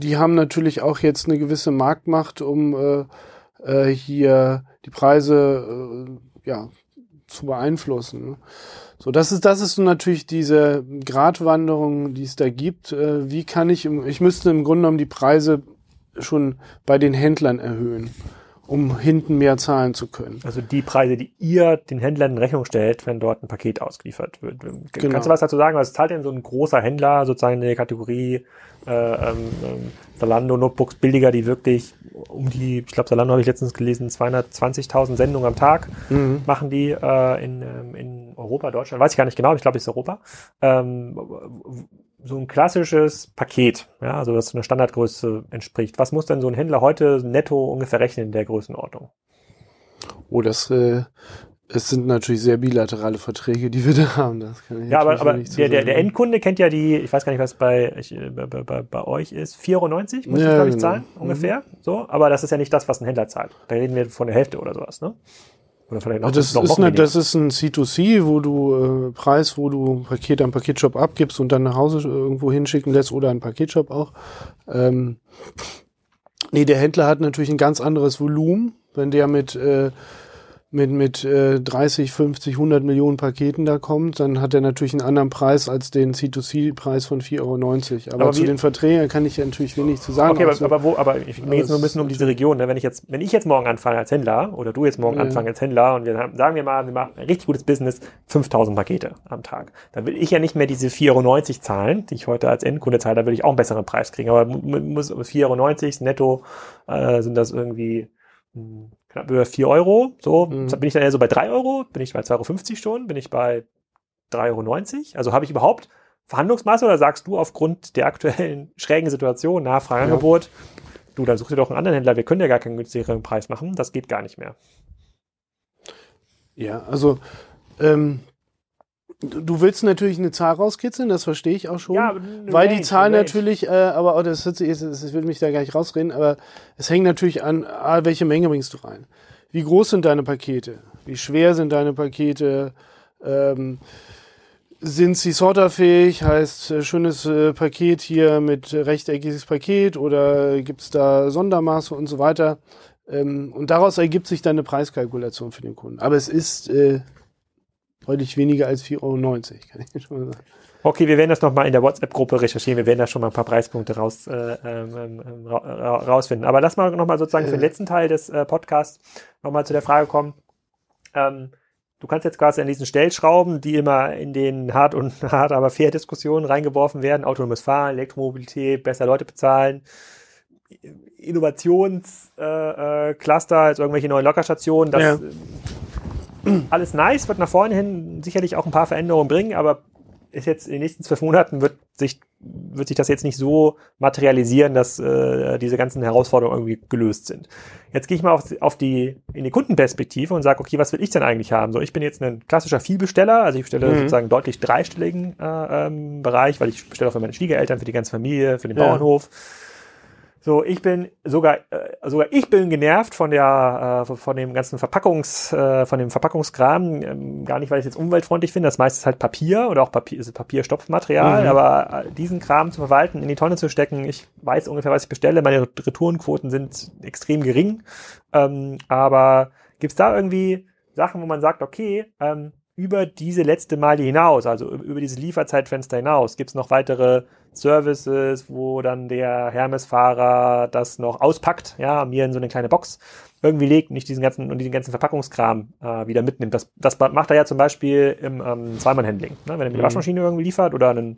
die haben natürlich auch jetzt eine gewisse Marktmacht, um äh, äh, hier die Preise äh, ja, zu beeinflussen. So, das ist das ist so natürlich diese Gratwanderung, die es da gibt. Äh, wie kann ich, im, ich müsste im Grunde genommen die Preise schon bei den Händlern erhöhen, um hinten mehr zahlen zu können. Also die Preise, die ihr den Händlern in Rechnung stellt, wenn dort ein Paket ausgeliefert wird. Genau. Kannst du was dazu sagen? Was zahlt denn so ein großer Händler sozusagen in der Kategorie äh, ähm, Zalando, Notebooks, Billiger, die wirklich um die, ich glaube, Zalando habe ich letztens gelesen, zweihundertzwanzigtausend Sendungen am Tag mhm. machen die äh, in, in Europa, Deutschland, weiß ich gar nicht genau, aber ich glaube, es ist Europa. Ähm, so ein klassisches Paket, ja, also das einer Standardgröße entspricht. Was muss denn so ein Händler heute netto ungefähr rechnen in der Größenordnung? Oh, das äh es sind natürlich sehr bilaterale Verträge, die wir da haben. Das kann ich ja, aber, aber nicht der, der, der Endkunde kennt ja die, ich weiß gar nicht, was bei ich, bei, bei, bei euch ist, vierundneunzig muss ja, ich, glaube ich, genau. zahlen, ungefähr. Mhm. So, aber das ist ja nicht das, was ein Händler zahlt. Da reden wir von der Hälfte oder sowas, ne? Oder vielleicht noch, das, noch ist noch eine, das ist ein C zwei C, wo du äh, Preis, wo du Paket am Paketshop abgibst und dann nach Hause irgendwo hinschicken lässt oder einen Paketshop auch. Ähm, nee, der Händler hat natürlich ein ganz anderes Volumen, wenn der mit... Äh, mit, mit äh, dreißig, fünfzig, hundert Millionen Paketen da kommt, dann hat er natürlich einen anderen Preis als den C zwei C-Preis von vier Euro neunzig. Aber, aber zu den Verträgen kann ich ja natürlich wenig zu sagen. Okay, aber, so. aber, wo, aber ich mir geht nur ein bisschen um diese Region. Ne? Wenn, ich jetzt, wenn ich jetzt morgen anfange als Händler oder du jetzt morgen ja. anfangen als Händler und wir haben, sagen wir mal, wir machen ein richtig gutes Business, fünftausend Pakete am Tag. Dann will ich ja nicht mehr diese vier Euro neunzig zahlen, die ich heute als Endkunde zahle, da will ich auch einen besseren Preis kriegen. Aber vier Euro neunzig netto äh, sind das irgendwie mh, knapp über vier Euro, so, mhm. bin ich dann eher so bei drei Euro, bin ich bei zwei Euro fünfzig schon, bin ich bei drei Euro neunzig, also habe ich überhaupt Verhandlungsmasse oder sagst du aufgrund der aktuellen schrägen Situation, Nachfrage, Angebot, ja. du, dann such dir doch einen anderen Händler, wir können ja gar keinen günstigeren Preis machen, das geht gar nicht mehr. Ja, also, ähm, du willst natürlich eine Zahl rauskitzeln, das verstehe ich auch schon, ja, weil Range, die Zahl natürlich, äh, aber oh, das, das, das will mich da gar nicht rausreden, aber es hängt natürlich an, ah, welche Menge bringst du rein? Wie groß sind deine Pakete? Wie schwer sind deine Pakete? Ähm, sind sie sorterfähig? Heißt, äh, schönes äh, Paket hier mit äh, rechteckiges Paket oder gibt es da Sondermaße und so weiter? Ähm, und daraus ergibt sich dann eine Preiskalkulation für den Kunden. Aber es ist... Äh, Deutlich weniger als vier Euro neunzig, kann ich schon mal sagen. Okay, wir werden das nochmal in der WhatsApp-Gruppe recherchieren. Wir werden da schon mal ein paar Preispunkte raus, äh, ähm, ra ra rausfinden. Aber lass mal nochmal sozusagen ja. für den letzten Teil des äh, Podcasts nochmal zu der Frage kommen. Ähm, du kannst jetzt quasi an diesen Stellschrauben, die immer in den hart und hart, aber fair Diskussionen reingeworfen werden, autonomes Fahren, Elektromobilität, besser Leute bezahlen, Innovationscluster, äh, jetzt irgendwelche neuen Lockerstationen, das... Ja. Alles nice, wird nach vorne hin sicherlich auch ein paar Veränderungen bringen, aber ist jetzt in den nächsten zwölf Monaten wird sich, wird sich das jetzt nicht so materialisieren, dass äh, diese ganzen Herausforderungen irgendwie gelöst sind. Jetzt gehe ich mal auf, auf die, in die Kundenperspektive und sage, okay, was will ich denn eigentlich haben? So, ich bin jetzt ein klassischer Vielbesteller, also ich bestelle mhm. sozusagen deutlich dreistelligen äh, ähm, Bereich, weil ich bestelle auch für meine Schwiegereltern, für die ganze Familie, für den ja. Bauernhof. So, ich bin sogar, äh, sogar ich bin genervt von der, äh, von dem ganzen Verpackungs, äh, von dem Verpackungskram. Ähm, gar nicht, weil ich es jetzt umweltfreundlich finde. Das meiste ist halt Papier oder auch Papier, ist Papierstopfmaterial. Mhm. Aber äh, diesen Kram zu verwalten, in die Tonne zu stecken, ich weiß ungefähr, was ich bestelle. Meine Retourenquoten sind extrem gering. Ähm, aber gibt's da irgendwie Sachen, wo man sagt, okay, ähm, über diese letzte Meile hinaus, also über dieses Lieferzeitfenster hinaus, gibt es noch weitere Services, wo dann der Hermes-Fahrer das noch auspackt, ja, mir in so eine kleine Box irgendwie legt und nicht diesen ganzen, und diesen ganzen Verpackungskram äh, wieder mitnimmt. Das, das macht er ja zum Beispiel im ähm, Zweimann-Handling, ne? Wenn er mir die Waschmaschine irgendwie liefert oder einen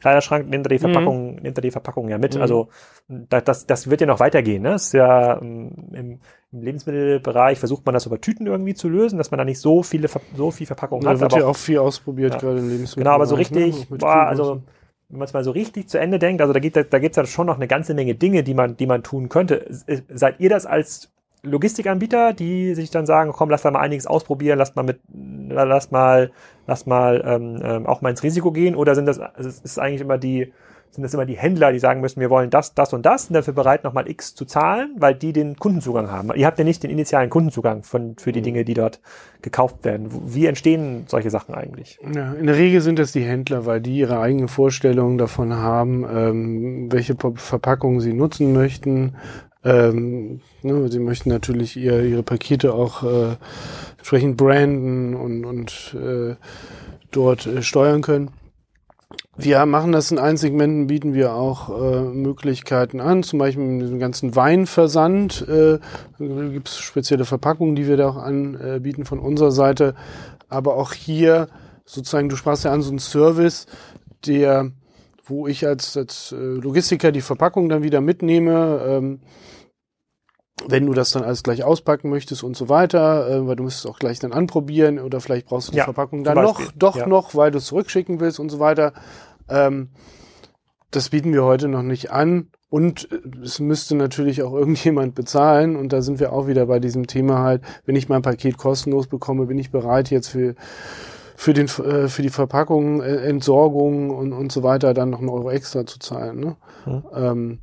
Kleiderschrank, nimmt er die Verpackung, mhm. nimmt er die Verpackung ja mit. Mhm. Also das, das wird ja noch weitergehen. Ne? Das ist ja im, im Lebensmittelbereich versucht man das über Tüten irgendwie zu lösen, dass man da nicht so viele so viel Verpackung ja, hat. Da wird aber ja auch viel ausprobiert ja. gerade im Lebensmittel. Genau, aber so richtig, ne? boah, also wenn man es mal so richtig zu Ende denkt, also da gibt es da gibt's ja schon noch eine ganze Menge Dinge, die man, die man tun könnte. Seid ihr das als Logistikanbieter, die sich dann sagen, komm, lass da mal einiges ausprobieren, lass mal mit, lass mal, lass mal ähm, auch mal ins Risiko gehen, oder sind das, also es ist eigentlich immer die, sind das immer die Händler, die sagen müssen, wir wollen das, das und das, und dafür bereit nochmal X zu zahlen, weil die den Kundenzugang haben. Ihr habt ja nicht den initialen Kundenzugang von, für die Dinge, die dort gekauft werden. Wie entstehen solche Sachen eigentlich? Ja, in der Regel sind das die Händler, weil die ihre eigenen Vorstellungen davon haben, ähm, welche Verpackungen sie nutzen möchten. Ähm, ne, sie möchten natürlich ihr, ihre Pakete auch äh, entsprechend branden und, und äh, dort äh, steuern können. Wir machen das in allen Segmenten, bieten wir auch äh, Möglichkeiten an, zum Beispiel mit diesem ganzen Weinversand. Äh, da gibt es spezielle Verpackungen, die wir da auch anbieten von unserer Seite. Aber auch hier sozusagen, du sprachst ja an so einen Service, der... wo ich als, als Logistiker die Verpackung dann wieder mitnehme, ähm, wenn du das dann alles gleich auspacken möchtest und so weiter, äh, weil du musst es auch gleich dann anprobieren oder vielleicht brauchst du die ja, Verpackung dann noch, doch ja. noch, weil du es zurückschicken willst und so weiter. Ähm, das bieten wir heute noch nicht an und es müsste natürlich auch irgendjemand bezahlen und da sind wir auch wieder bei diesem Thema halt, wenn ich mein Paket kostenlos bekomme, bin ich bereit jetzt für... für den für die Verpackung, Entsorgung und und so weiter dann noch einen Euro extra zu zahlen. Ne? Mhm. Ähm,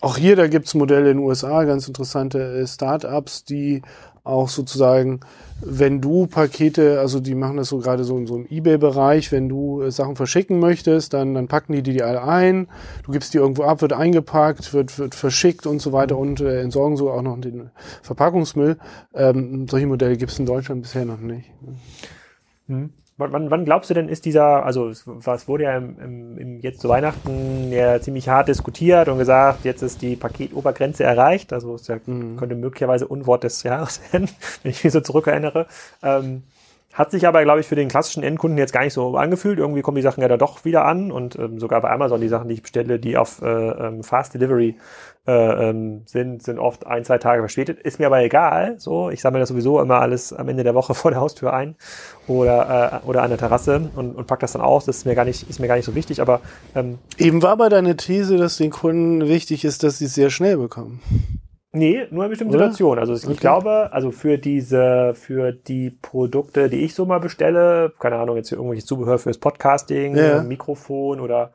auch hier, da gibt's Modelle in den U S A, ganz interessante Startups, die auch sozusagen, wenn du Pakete, also die machen das so gerade so in so einem eBay-Bereich, wenn du äh, Sachen verschicken möchtest, dann, dann packen die die, die alle ein, du gibst die irgendwo ab, wird eingepackt, wird, wird verschickt und so weiter und äh, entsorgen so auch noch den Verpackungsmüll. Ähm, solche Modelle gibt es in Deutschland bisher noch nicht. Mhm. Wann, wann glaubst du denn, ist dieser, also es, es wurde ja im, im, im jetzt zu Weihnachten ja ziemlich hart diskutiert und gesagt, jetzt ist die Paketobergrenze erreicht, also es ja, mhm. könnte möglicherweise Unwort des Jahres werden, wenn ich mich so zurückerinnere. Ähm, hat sich aber, glaube ich, für den klassischen Endkunden jetzt gar nicht so angefühlt. Irgendwie kommen die Sachen ja dann doch wieder an und ähm, sogar bei Amazon die Sachen, die ich bestelle, die auf äh, ähm, Fast Delivery äh, ähm, sind, sind oft ein, zwei Tage verspätet. Ist mir aber egal. So, ich sammle das sowieso immer alles am Ende der Woche vor der Haustür ein oder äh, oder an der Terrasse und, und pack das dann aus. Das ist mir gar nicht, ist mir gar nicht so wichtig. Aber ähm, eben war aber deine These, dass den Kunden wichtig ist, dass sie es sehr schnell bekommen. Nee, nur in bestimmten Oder? Situationen. Also ich okay. glaube, also für diese, für die Produkte, die ich so mal bestelle, keine Ahnung, jetzt hier irgendwelches Zubehör fürs Podcasting, ja. Mikrofon oder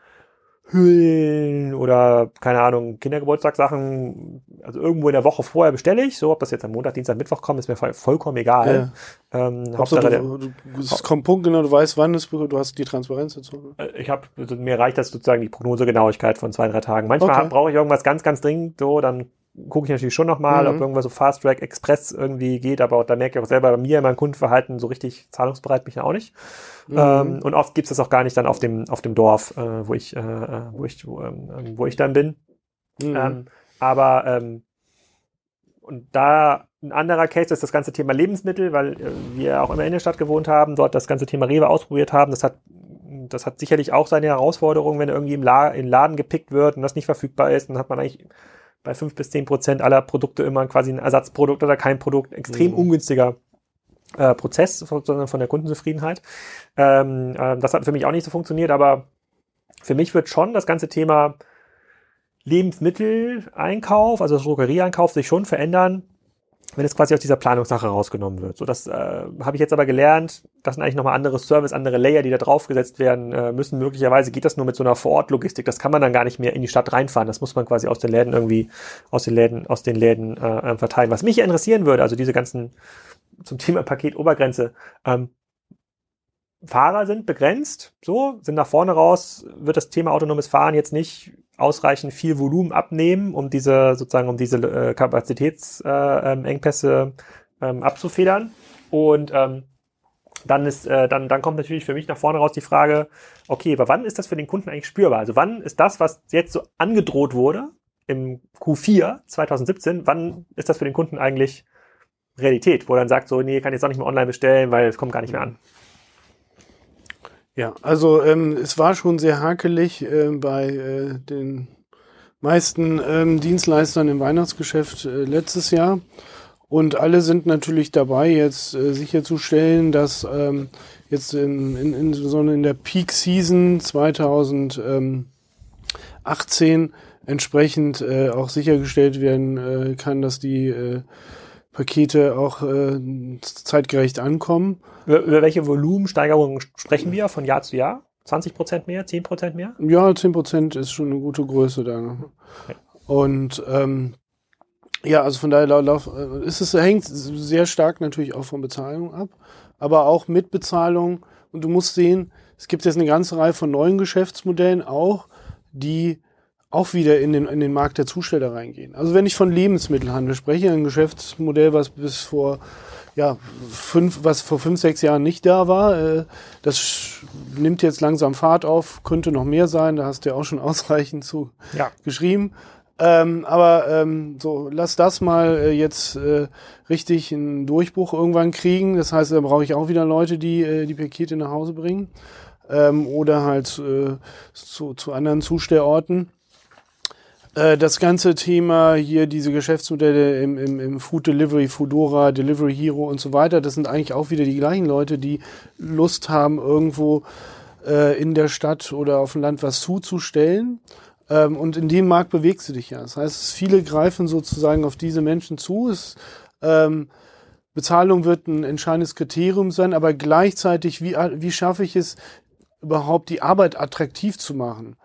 Hüllen oder, keine Ahnung, Kindergeburtstagssachen, also irgendwo in der Woche vorher bestelle ich, so, ob das jetzt am Montag, Dienstag, Mittwoch kommt, ist mir voll, vollkommen egal. Ja. Ähm, Hauptsache, du, du, es kommt Punkt, genau, du weißt, wann es, du hast die Transparenz dazu. Ich habe, mir reicht das sozusagen die Prognosegenauigkeit von zwei, drei Tagen. Manchmal okay. brauche ich irgendwas ganz, ganz dringend, so, dann gucke ich natürlich schon nochmal, mhm. ob irgendwas so Fast-Track Express irgendwie geht, aber da merke ich auch selber bei mir in meinem Kundenverhalten, so richtig zahlungsbereit bin ich ja auch nicht. Mhm. Ähm, und oft gibt's das auch gar nicht dann auf dem, auf dem Dorf, äh, wo ich, äh, wo ich, wo, ähm, wo ich dann bin. Mhm. Ähm, aber, ähm, und da ein anderer Case ist das ganze Thema Lebensmittel, weil äh, wir auch in der Innenstadt gewohnt haben, dort das ganze Thema Rewe ausprobiert haben, das hat Das hat sicherlich auch seine Herausforderung, wenn irgendwie im La- in Laden gepickt wird und das nicht verfügbar ist, dann hat man eigentlich bei fünf bis zehn Prozent aller Produkte immer quasi ein Ersatzprodukt oder kein Produkt. Extrem mhm. ungünstiger äh, Prozess, sondern von der Kundenzufriedenheit. Ähm, äh, das hat für mich auch nicht so funktioniert, aber für mich wird schon das ganze Thema Lebensmitteleinkauf, also Drogerieeinkauf, sich schon verändern, wenn es quasi aus dieser Planungssache rausgenommen wird. So, das äh, habe ich jetzt aber gelernt, das sind eigentlich nochmal andere Service, andere Layer, die da draufgesetzt werden äh, müssen. Möglicherweise geht das nur mit so einer Vor-Ort-Logistik. Das kann man dann gar nicht mehr in die Stadt reinfahren. Das muss man quasi aus den Läden irgendwie, aus den Läden, aus den Läden äh, verteilen. Was mich interessieren würde, also diese ganzen zum Thema Paketobergrenze, ähm, Fahrer sind begrenzt, so, sind nach vorne raus, wird das Thema autonomes Fahren jetzt nicht ausreichend viel Volumen abnehmen, um diese sozusagen um diese äh, Kapazitätsengpässe äh, ähm, ähm, abzufedern. Und ähm, dann ist äh, dann dann kommt natürlich für mich nach vorne raus die Frage, okay, aber wann ist das für den Kunden eigentlich spürbar? Also wann ist das, was jetzt so angedroht wurde im Q vier zwanzig siebzehn, wann ist das für den Kunden eigentlich Realität, wo er dann sagt, so, nee, kann jetzt auch nicht mehr online bestellen, weil es kommt gar nicht mehr an. Ja, also ähm, es war schon sehr hakelig äh, bei äh, den meisten ähm, Dienstleistern im Weihnachtsgeschäft äh, letztes Jahr und alle sind natürlich dabei, jetzt äh, sicherzustellen, dass ähm, jetzt in, in, in, so in der Peak-Season zwanzig achtzehn entsprechend äh, auch sichergestellt werden äh, kann, dass die äh, Pakete auch äh, zeitgerecht ankommen. Über, über welche Volumensteigerungen sprechen wir von Jahr zu Jahr? zwanzig Prozent mehr? zehn Prozent mehr? Ja, zehn Prozent ist schon eine gute Größe da. Okay. Und ähm, ja, also von daher ist es, hängt sehr stark natürlich auch von Bezahlung ab, aber auch mit Bezahlung. Und du musst sehen, es gibt jetzt eine ganze Reihe von neuen Geschäftsmodellen auch, die auch wieder in den, in den Markt der Zusteller reingehen. Also wenn ich von Lebensmittelhandel spreche, ein Geschäftsmodell, was bis vor ja fünf, was vor fünf, sechs Jahren nicht da war, äh, das nimmt jetzt langsam Fahrt auf, könnte noch mehr sein, da hast du ja auch schon ausreichend zu ja. geschrieben. Ähm, aber ähm, so lass das mal äh, jetzt äh, richtig einen Durchbruch irgendwann kriegen. Das heißt, da brauche ich auch wieder Leute, die äh, die Pakete nach Hause bringen ähm, oder halt äh, zu, zu anderen Zustellorten. Das ganze Thema hier, diese Geschäftsmodelle im, im, im Food Delivery, Foodora, Delivery Hero und so weiter, das sind eigentlich auch wieder die gleichen Leute, die Lust haben, irgendwo äh, in der Stadt oder auf dem Land was zuzustellen. Ähm, und in dem Markt bewegst du dich ja. Das heißt, viele greifen sozusagen auf diese Menschen zu. Es, ähm, Bezahlung wird ein entscheidendes Kriterium sein, aber gleichzeitig, wie, wie schaffe ich es, überhaupt die Arbeit attraktiv zu machen?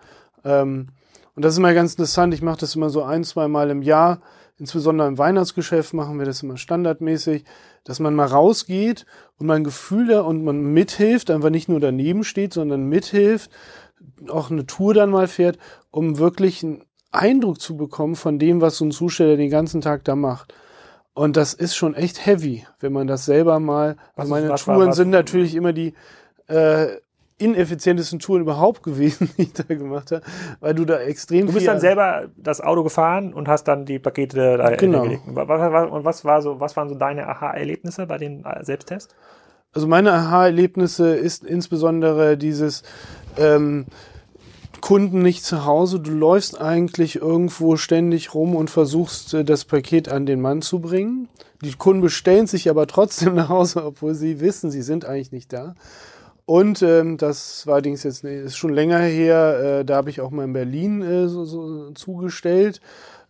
Ähm, Und das ist immer ganz interessant, ich mache das immer so ein, zwei Mal im Jahr, Insbesondere im Weihnachtsgeschäft machen wir das immer standardmäßig, dass man mal rausgeht und man Gefühle und man mithilft, einfach nicht nur daneben steht, sondern mithilft, auch eine Tour dann mal fährt, um wirklich einen Eindruck zu bekommen von dem, was so ein Zusteller den ganzen Tag da macht. Und das ist schon echt heavy, wenn man das selber mal, also meine was, Touren was, was, sind natürlich immer die äh, ineffizientesten Touren überhaupt gewesen, die ich da gemacht habe, weil du da extrem Du bist viel dann selber das Auto gefahren und hast dann die Pakete da genau. gelegt. Und was, war so, was waren so deine Aha-Erlebnisse bei dem Selbsttest? Also meine Aha-Erlebnisse ist insbesondere dieses ähm, Kunden nicht zu Hause. Du läufst eigentlich irgendwo ständig rum und versuchst, das Paket an den Mann zu bringen. Die Kunden bestellen sich aber trotzdem nach Hause, obwohl sie wissen, sie sind eigentlich nicht da. Und ähm, das war allerdings jetzt nee, ist schon länger her, äh, da habe ich auch mal in Berlin äh, so, so zugestellt.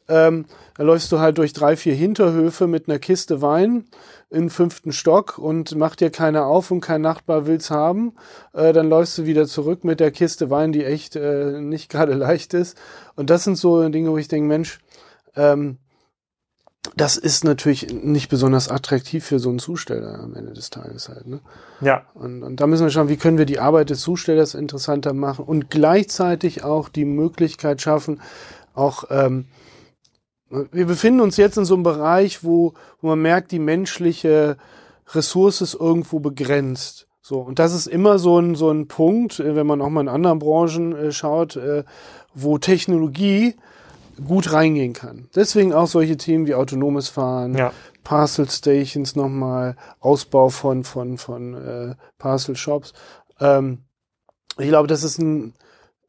Ähm, da läufst du halt durch drei, vier Hinterhöfe mit einer Kiste Wein im fünften Stock und macht dir keiner auf und kein Nachbar will's haben. Äh, dann läufst du wieder zurück mit der Kiste Wein, die echt äh, nicht gerade leicht ist. Und das sind so Dinge, wo ich denke, Mensch, ähm, das ist natürlich nicht besonders attraktiv für so einen Zusteller am Ende des Tages halt. Ne? Ja. Und, und da müssen wir schauen, wie können wir die Arbeit des Zustellers interessanter machen und gleichzeitig auch die Möglichkeit schaffen, auch ähm, wir befinden uns jetzt in so einem Bereich, wo, wo man merkt, die menschliche Ressource ist irgendwo begrenzt. So, und das ist immer so ein, so ein Punkt, wenn man auch mal in anderen Branchen äh, schaut, äh, wo Technologie gut reingehen kann. Deswegen auch solche Themen wie autonomes Fahren, ja. Parcel Stations nochmal, Ausbau von von von äh, Parcel Shops. Ähm, ich glaube, das ist ein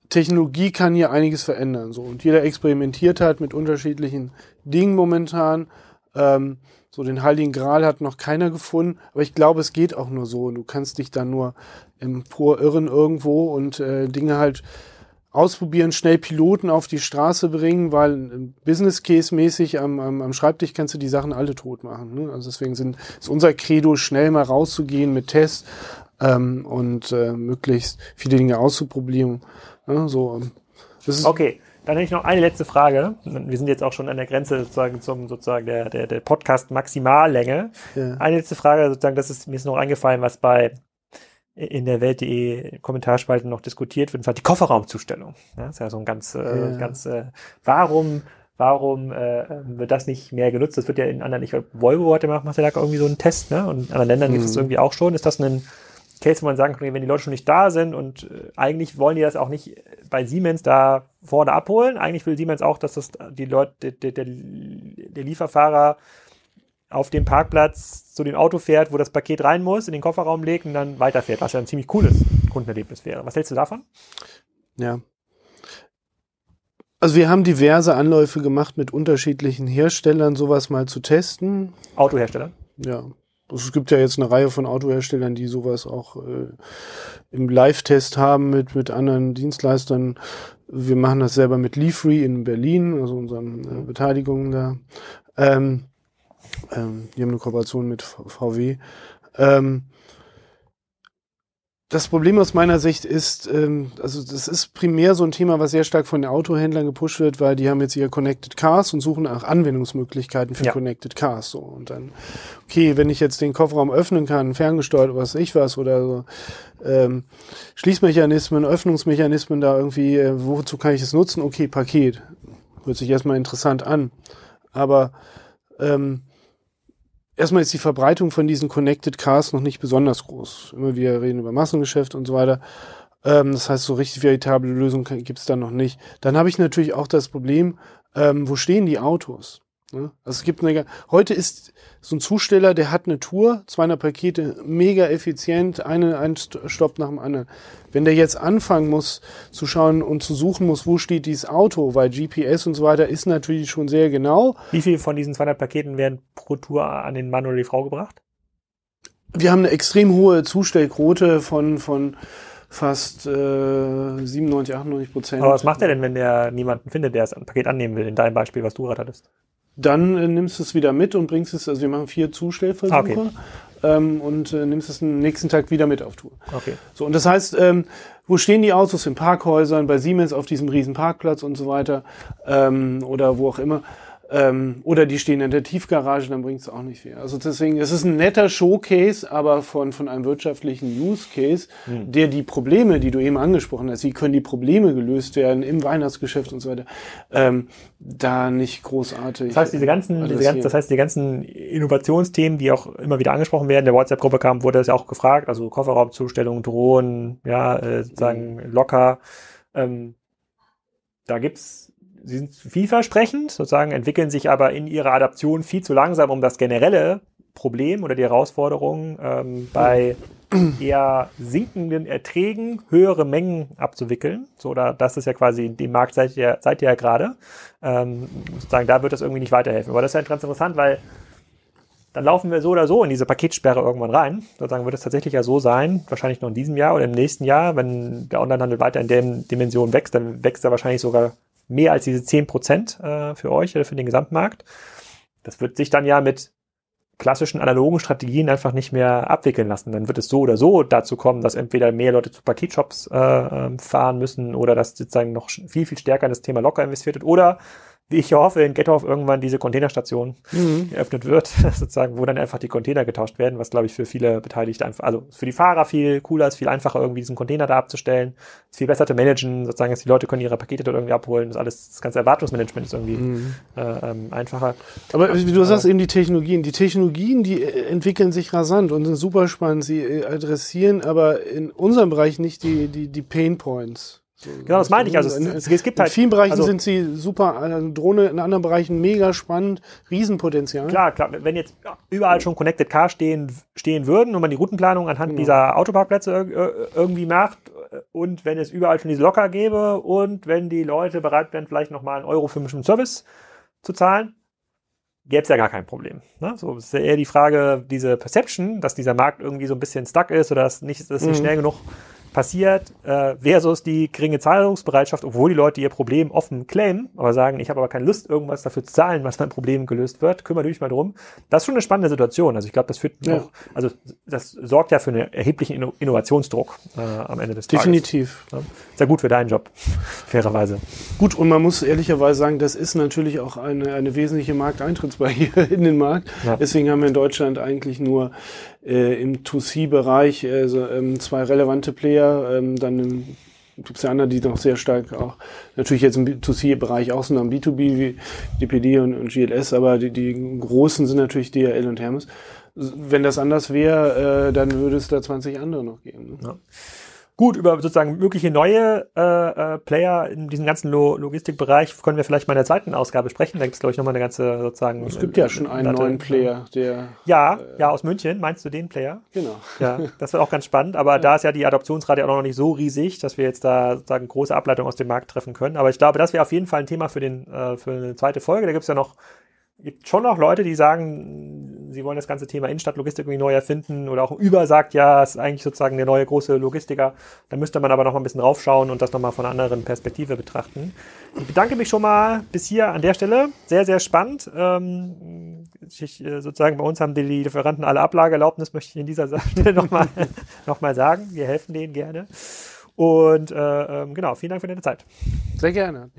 Technologie kann hier einiges verändern. So, und jeder experimentiert halt mit unterschiedlichen Dingen momentan. Ähm, so den Heiligen Gral hat noch keiner gefunden, aber ich glaube, es geht auch nur so. Du kannst dich dann nur emporirren irgendwo und äh, Dinge halt ausprobieren, schnell Piloten auf die Straße bringen, weil Business Case mäßig am, am, am Schreibtisch kannst du die Sachen alle tot machen. Ne? Also deswegen sind, ist unser Credo, schnell mal rauszugehen mit Tests ähm, und äh, möglichst viele Dinge auszuprobieren. Ne? So, das ist okay, dann hätte ich noch eine letzte Frage. Wir sind jetzt auch schon an der Grenze sozusagen zum sozusagen der, der, der Podcast-Maximallänge. Ja. Eine letzte Frage, sozusagen, das ist mir ist noch eingefallen, was bei in der Welt.de Kommentarspalte noch diskutiert wird, und zwar die Kofferraumzustellung. Ja, das ist ja so ein ganz, äh, ja. ganz äh, warum, warum äh, wird das nicht mehr genutzt? Das wird ja in anderen, ich glaube, Volvo hat ja macht ja da irgendwie so einen Test, ne? Und in anderen Ländern hm. gibt es irgendwie auch schon. Ist das ein Case, wo man sagen kann, wenn die Leute schon nicht da sind und äh, eigentlich wollen die das auch nicht bei Siemens da vorne abholen? Eigentlich will Siemens auch, dass das die Leute, der, der, der Lieferfahrer auf dem Parkplatz zu dem Auto fährt, wo das Paket rein muss, in den Kofferraum legt und dann weiterfährt, was ja ein ziemlich cooles Kundenerlebnis wäre. Was hältst du davon? Ja. Also wir haben diverse Anläufe gemacht mit unterschiedlichen Herstellern, sowas mal zu testen. Autohersteller? Ja. Es gibt ja jetzt eine Reihe von Autoherstellern, die sowas auch äh, im Live-Test haben mit, mit anderen Dienstleistern. Wir machen das selber mit Leafree in Berlin, also unseren äh, Beteiligungen da. Ähm, Ähm, die haben eine Kooperation mit V W. Ähm, das Problem aus meiner Sicht ist, ähm, also das ist primär so ein Thema, was sehr stark von den Autohändlern gepusht wird, weil die haben jetzt ihre Connected Cars und suchen nach Anwendungsmöglichkeiten für ja. Connected Cars. So. Und dann, okay, wenn ich jetzt den Kofferraum öffnen kann, ferngesteuert oder was weiß ich was, oder so ähm, Schließmechanismen, Öffnungsmechanismen da irgendwie, äh, wozu kann ich es nutzen? Okay, Paket. Hört sich erstmal interessant an. Aber Ähm, erstmal ist die Verbreitung von diesen Connected Cars noch nicht besonders groß. Immer wieder reden über Massengeschäft und so weiter. Ähm, das heißt, so richtig veritable Lösungen gibt es da noch nicht. Dann habe ich natürlich auch das Problem, ähm, wo stehen die Autos? Ne? Also es gibt eine, heute ist so ein Zusteller, der hat eine Tour, zweihundert Pakete, mega effizient, eine, ein Stopp nach dem anderen. Wenn der jetzt anfangen muss zu schauen und zu suchen muss, wo steht dieses Auto, weil G P S und so weiter ist natürlich schon sehr genau. Wie viel von diesen zweihundert Paketen werden pro Tour an den Mann oder die Frau gebracht? Wir haben eine extrem hohe Zustellquote von von fast äh, siebenundneunzig, achtundneunzig Prozent. Aber was macht er denn, wenn der niemanden findet, der das Paket annehmen will, in deinem Beispiel, was du gerade hattest? Dann äh, nimmst du es wieder mit und bringst es, also wir machen vier Zustellversuche okay. ähm, und äh, nimmst es am nächsten Tag wieder mit auf Tour. Okay. So, und das heißt, ähm, wo stehen die Autos? In Parkhäusern, bei Siemens auf diesem riesen Parkplatz und so weiter ähm, oder wo auch immer. Ähm, oder die stehen in der Tiefgarage, dann bringt es auch nicht viel. Also deswegen, es ist ein netter Showcase, aber von, von einem wirtschaftlichen Use Case, hm. der die Probleme, die du eben angesprochen hast, wie können die Probleme gelöst werden im Weihnachtsgeschäft und so weiter, ähm, da nicht großartig. Das heißt, diese ganzen, diese ganzen, das heißt, die ganzen Innovationsthemen, die auch immer wieder angesprochen werden, der WhatsApp-Gruppe kam, wurde das ja auch gefragt, also Kofferraumzustellung, Drohnen, ja, äh, sozusagen hm. locker, ähm, da gibt's Sie sind vielversprechend, sozusagen, entwickeln sich aber in ihrer Adaption viel zu langsam, um das generelle Problem oder die Herausforderung ähm, bei eher sinkenden Erträgen höhere Mengen abzuwickeln. So, da, das ist ja quasi in dem Markt seid ihr, seid ihr ja gerade. Ähm, sozusagen, da wird das irgendwie nicht weiterhelfen. Aber das ist ja ganz interessant, weil dann laufen wir so oder so in diese Paketsperre irgendwann rein. Sozusagen wird es tatsächlich ja so sein, wahrscheinlich noch in diesem Jahr oder im nächsten Jahr, wenn der Onlinehandel weiter in der Dimension wächst, dann wächst er wahrscheinlich sogar mehr als diese zehn Prozent äh, für euch oder für den Gesamtmarkt. Das wird sich dann ja mit klassischen analogen Strategien einfach nicht mehr abwickeln lassen. Dann wird es so oder so dazu kommen, dass entweder mehr Leute zu Paketshops äh, fahren müssen oder dass sozusagen noch viel, viel stärker in das Thema locker investiert wird oder, wie ich ja hoffe, in Gethoff irgendwann diese Containerstation mhm. eröffnet wird, sozusagen, wo dann einfach die Container getauscht werden, was, glaube ich, für viele Beteiligte einfach, also für die Fahrer viel cooler ist, viel einfacher, irgendwie diesen Container da abzustellen, ist viel besser zu managen, sozusagen, dass die Leute können ihre Pakete dort irgendwie abholen, das alles, das ganze Erwartungsmanagement ist irgendwie mhm. äh, ähm, einfacher. Aber wie du sagst, eben die Technologien, die Technologien, die entwickeln sich rasant und sind super spannend, sie adressieren aber in unserem Bereich nicht die, die, die Pain Points. Genau, das meine ich. Also es, es gibt halt, in vielen Bereichen also, sind sie super, also Drohne, in anderen Bereichen mega spannend, Riesenpotenzial. Klar, klar. Wenn jetzt überall schon Connected Car stehen, stehen würden und man die Routenplanung anhand genau. dieser Autoparkplätze irgendwie macht und wenn es überall schon diese Locker gäbe und wenn die Leute bereit wären, vielleicht nochmal einen Euro für einen Service zu zahlen, gäbe es ja gar kein Problem. Ne? So ist ja eher die Frage, diese Perception, dass dieser Markt irgendwie so ein bisschen stuck ist oder dass nicht, dass nicht mhm. schnell genug passiert, äh, versus die geringe Zahlungsbereitschaft, obwohl die Leute ihr Problem offen claimen, aber sagen, ich habe aber keine Lust, irgendwas dafür zu zahlen, was mein Problem gelöst wird, kümmere dich mal drum. Das ist schon eine spannende Situation. Also ich glaube, das führt ja. auch, also das sorgt ja für einen erheblichen Inno- Innovationsdruck äh, am Ende des Tages. Definitiv. Ja, ist ja gut für deinen Job, fairerweise. Gut, und man muss ehrlicherweise sagen, das ist natürlich auch eine, eine wesentliche Markteintrittsbarriere in den Markt. Ja. Deswegen haben wir in Deutschland eigentlich nur Äh, im to C-Bereich also, ähm, zwei relevante Player, ähm, dann gibt es ja andere, die noch sehr stark auch, natürlich jetzt im to C-Bereich auch sind, am B zwei B wie D P D und, und G L S, aber die, die großen sind natürlich D H L und Hermes. Wenn das anders wäre, äh, dann würde es da zwanzig andere noch geben. Ne? Ja. Gut, über sozusagen mögliche neue äh, äh, Player in diesem ganzen Lo- Logistikbereich können wir vielleicht mal in der zweiten Ausgabe sprechen. Da gibt es, glaube ich, nochmal eine ganze sozusagen... Es gibt in, ja schon einen Daten. neuen Player, der... Ja, äh, ja, aus München. Meinst du den Player? Genau. Ja, das wird auch ganz spannend. Aber ja. da ist ja die Adoptionsrate auch noch nicht so riesig, dass wir jetzt da sozusagen große Ableitungen aus dem Markt treffen können. Aber ich glaube, das wäre auf jeden Fall ein Thema für, den, äh, für eine zweite Folge. Da gibt es ja noch... gibt schon noch Leute, die sagen, sie wollen das ganze Thema Innenstadtlogistik irgendwie neu erfinden oder auch Uber sagt, ja, es ist eigentlich sozusagen der neue große Logistiker. Da müsste man aber noch mal ein bisschen raufschauen und das noch mal von einer anderen Perspektive betrachten. Ich bedanke mich schon mal bis hier an der Stelle. Sehr, sehr spannend. Ähm, ich, sozusagen bei uns haben die Lieferanten alle Ablageerlaubnis, möchte ich in dieser Stelle noch mal, noch mal sagen. Wir helfen denen gerne. Und äh, genau, vielen Dank für deine Zeit. Sehr gerne.